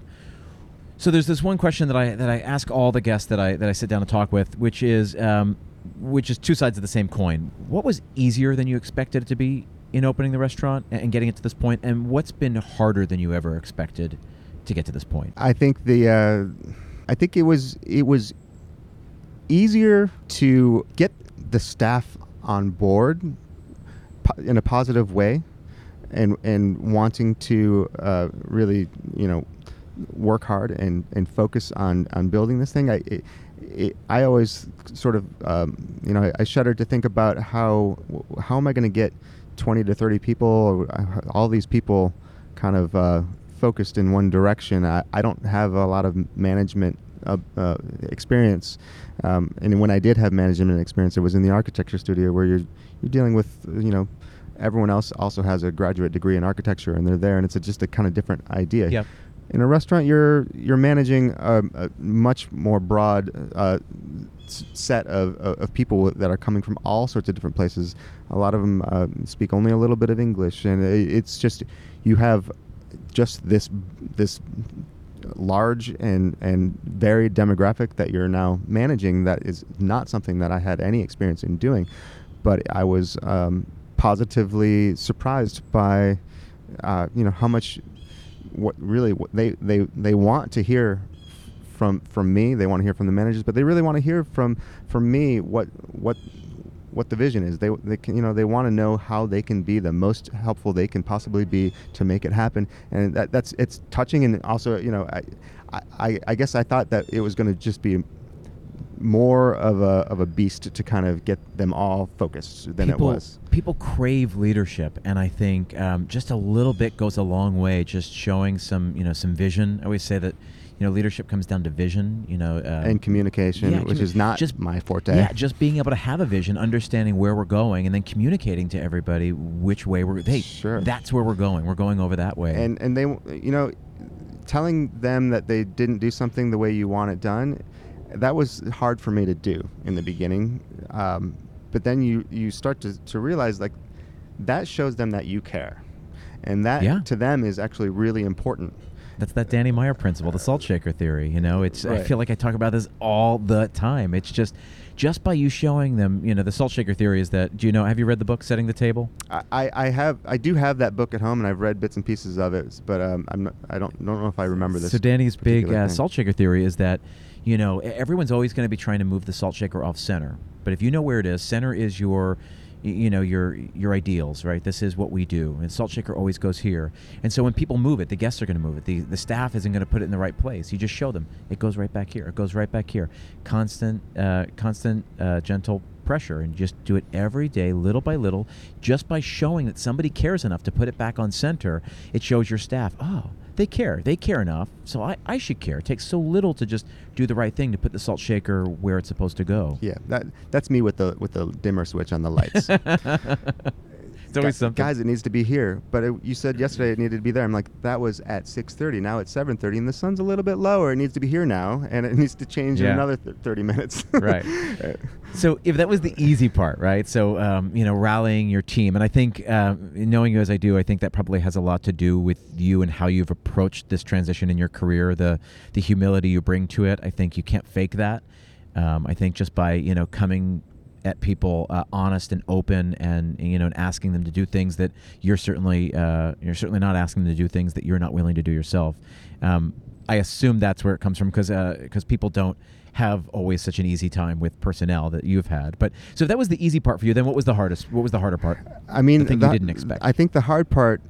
So there's this one question that I ask all the guests that I sit down and talk with, which is two sides of the same coin. What was easier than you expected it to be in opening the restaurant and getting it to this point, and what's been harder than you ever expected to get to this point? I think it was easier to get the staff on board in a positive way, and wanting to really work hard and focus on building this thing. I always sort of I shudder to think about how am I going to get 20 to 30 people, all these people kind of focused in one direction. I don't have a lot of management experience. And when I did have management experience, it was in the architecture studio where you're dealing with, everyone else also has a graduate degree in architecture and they're there, and it's just a kind of different idea. Yep. In a restaurant, you're managing a much more broad set of people that are coming from all sorts of different places. A lot of them speak only a little bit of English, and it's just you have just this large and varied demographic that you're now managing. That is not something that I had any experience in doing, but I was positively surprised by how much. What they want to hear from me, they want to hear from the managers, but they really want to hear from me what the vision is. They can, they want to know how they can be the most helpful they can possibly be to make it happen, and that's touching. And also, I guess I thought that it was going to just be more of a beast to kind of get them all focused than it was. People crave leadership, and I think just a little bit goes a long way. Just showing some vision. I always say that leadership comes down to vision. And communication, which is not just my forte. Yeah, just being able to have a vision, understanding where we're going, and then communicating to everybody which way we're. Hey, sure. That's where we're going. We're going over that way. And they, telling them that they didn't do something the way you want it done. That was hard for me to do in the beginning, but then you start to realize, like, that shows them that you care And that to them is actually really important. That's that Danny Meyer principle, the salt shaker theory. You know, it's right. I feel like I talk about this all the time. It's just by you showing them, you know, the salt shaker theory is that, do you know, have you read the book Setting the Table? I do have that book at home, and I've read bits and pieces of it, but I don't know if I remember this. So Danny's big salt shaker theory is that, you know, everyone's always going to be trying to move the salt shaker off center. But if you know where it is, center is your, you know, your ideals, right? This is what we do. And salt shaker always goes here. And so when people move it, the guests are going to move it. The staff isn't going to put it in the right place. You just show them. It goes right back here. It goes right back here. Constant, gentle pressure, and just do it every day, little by little, just by showing that somebody cares enough to put it back on center. It shows your staff, oh, they care. They care enough, so I should care. It takes so little to just do the right thing, to put the salt shaker where it's supposed to go. Yeah, that's me with the dimmer switch on the lights. It's always something. Guys, it needs to be here. But you said yesterday it needed to be there. I'm like, that was at 6:30. Now it's 7:30, and the sun's a little bit lower. It needs to be here now, and it needs to change in another 30 minutes. Right. So if that was the easy part, right? So, you know, rallying your team. And I think, knowing you as I do, I think that probably has a lot to do with you and how you've approached this transition in your career, the humility you bring to it. I think you can't fake that. I think just by, you know, coming at people honest and open, and you know, and asking them to do things that you're certainly not asking them to do things that you're not willing to do yourself. I assume that's where it comes from, because people don't have always such an easy time with personnel that you've had. But so if that was the easy part for you, then what was the hardest? What was the harder part? I mean, the thing you didn't expect. I think the hard part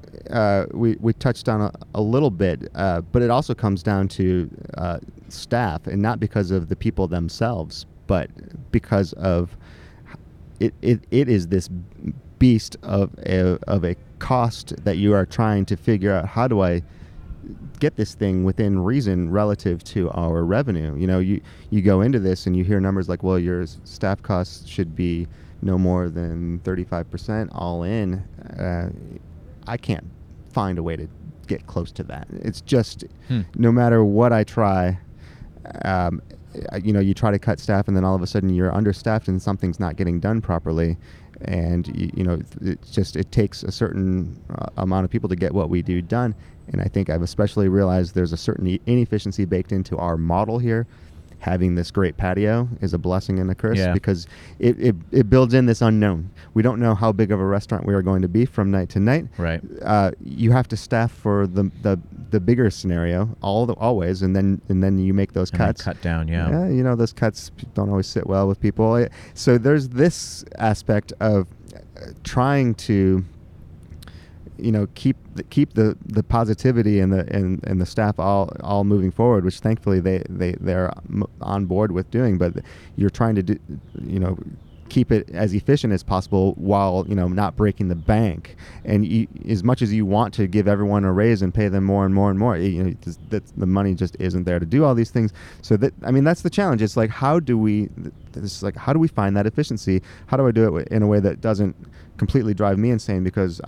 we touched on a little bit, but it also comes down to staff, and not because of the people themselves, but because of It is this beast of a cost that you are trying to figure out. How do I get this thing within reason relative to our revenue? You know, you go into this and you hear numbers like, well, your staff costs should be no more than 35% all in. I can't find a way to get close to that. It's just no matter what I try. You know, you try to cut staff, and then all of a sudden you're understaffed, and something's not getting done properly. And you know, it takes a certain amount of people to get what we do done. And I think I've especially realized there's a certain inefficiency baked into our model here. Having this great patio is a blessing and a curse, because it builds in this unknown. We don't know how big of a restaurant we are going to be from night to night. Right. You have to staff for the bigger scenario always, and then you make those cuts. Cut down, yeah. You know, those cuts don't always sit well with people. So there's this aspect of trying to, you know, keep the positivity and the staff all moving forward, which thankfully they're on board with doing. But you're trying to do, you know, keep it as efficient as possible while, you know, not breaking the bank. And as much as you want to give everyone a raise and pay them more and more and more, you know, the money just isn't there to do all these things. So that, I mean, that's the challenge. It's like, how do we find that efficiency? How do I do it in a way that doesn't completely drive me insane, because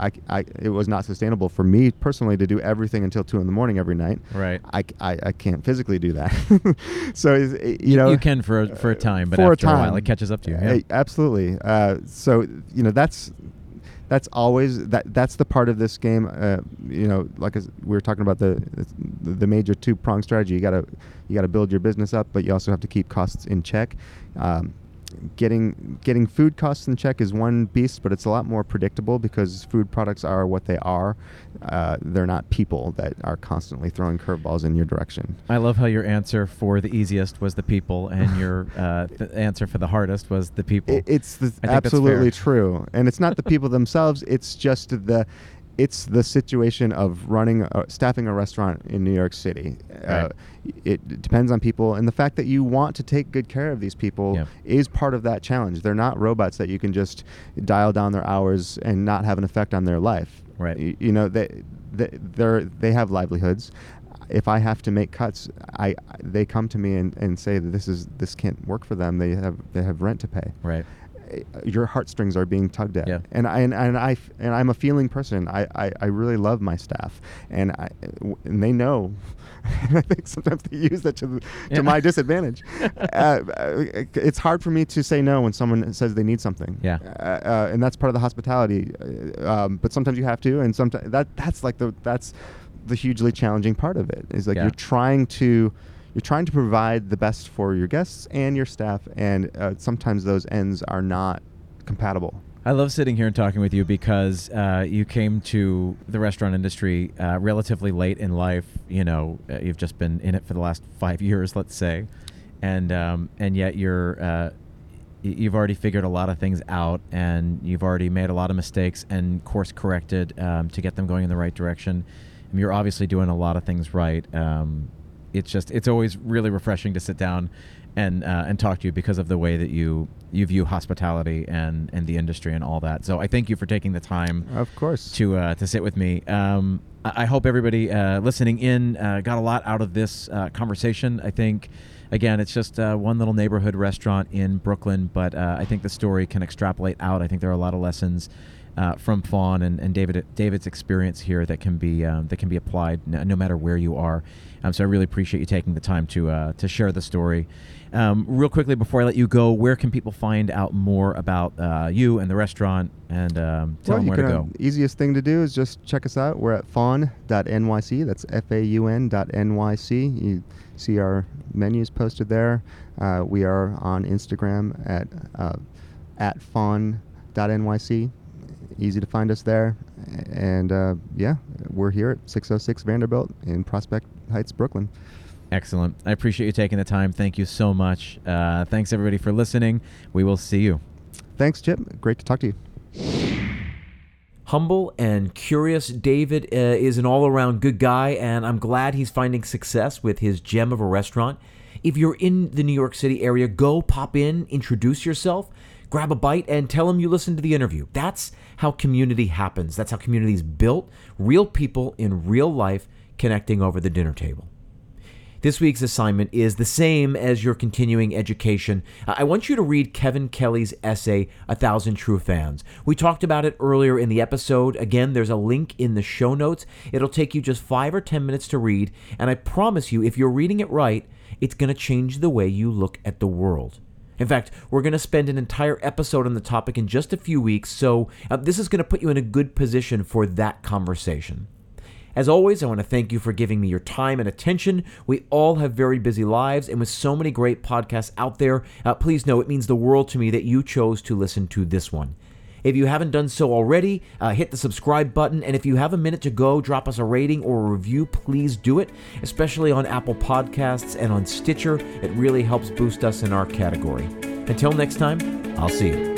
it was not sustainable for me personally to do everything until 2 a.m. every night. Right. I can't physically do that. So you know, you can for a time, but after a while it catches up to you. Yeah. Absolutely. So you know, that's always that's the part of this game. You know, like we were talking about, the major two-pronged strategy. You gotta build your business up, but you also have to keep costs in check. Getting food costs in check is one beast, but it's a lot more predictable because food products are what they are. They're not people that are constantly throwing curveballs in your direction. I love how your answer for the easiest was the people, and your answer for the hardest was the people. It's absolutely true, and it's not the people themselves. It's just the situation of staffing a restaurant in New York City. Right. It depends on people, and the fact that you want to take good care of these people is part of that challenge. They're not robots that you can just dial down their hours and not have an effect on their life. Right. You know, they have livelihoods. If I have to make cuts, they come to me and say that this can't work for them. They have rent to pay. Right. your heartstrings are being tugged at. Yeah. And I'm a feeling person. I really love my staff, and they know. And I think sometimes they use that to my disadvantage. It's hard for me to say no when someone says they need something. Yeah. And that's part of the hospitality. But sometimes you have to, and sometimes that's the hugely challenging part of it. Is like you're trying to provide the best for your guests and your staff, and sometimes those ends are not compatible. I love sitting here and talking with you because you came to the restaurant industry relatively late in life. You know, you've just been in it for the last 5 years, let's say, and yet you've already figured a lot of things out, and you've already made a lot of mistakes and course corrected to get them going in the right direction. I mean, you're obviously doing a lot of things right. It's always really refreshing to sit down and talk to you because of the way that you view hospitality and the industry and all that. So I thank you for taking the time, of course, to sit with me. I hope everybody listening in got a lot out of this conversation. I think, again, it's just one little neighborhood restaurant in Brooklyn, but I think the story can extrapolate out. I think there are a lot of lessons from Faun and David's experience here that can be applied no matter where you are. So I really appreciate you taking the time to share the story. Real quickly before I let you go, where can people find out more about you and the restaurant, and tell them where to go? Easiest thing to do is just check us out. We're at faun.nyc. That's FAUN.NYC. You see our menus posted there. We are on Instagram at faun.nyc. Easy to find us there. And we're here at 606 Vanderbilt in Prospect Heights, Brooklyn. Excellent. I appreciate you taking the time. Thank you so much. Thanks, everybody, for listening. We will see you. Thanks, Chip. Great to talk to you. Humble and curious, David is an all-around good guy, and I'm glad he's finding success with his gem of a restaurant. If you're in the New York City area, go pop in, introduce yourself, grab a bite, and tell them you listened to the interview. That's how community happens. That's how community is built. Real people in real life connecting over the dinner table. This week's assignment is the same as your continuing education. I want you to read Kevin Kelly's essay, A Thousand True Fans. We talked about it earlier in the episode. Again, there's a link in the show notes. It'll take you just 5 or 10 minutes to read, and I promise you, if you're reading it right, it's going to change the way you look at the world. In fact, we're going to spend an entire episode on the topic in just a few weeks, so this is going to put you in a good position for that conversation. As always, I want to thank you for giving me your time and attention. We all have very busy lives, and with so many great podcasts out there, please know it means the world to me that you chose to listen to this one. If you haven't done so already, hit the subscribe button, and if you have a minute to go, drop us a rating or a review. Please do it, especially on Apple Podcasts and on Stitcher. It really helps boost us in our category. Until next time, I'll see you.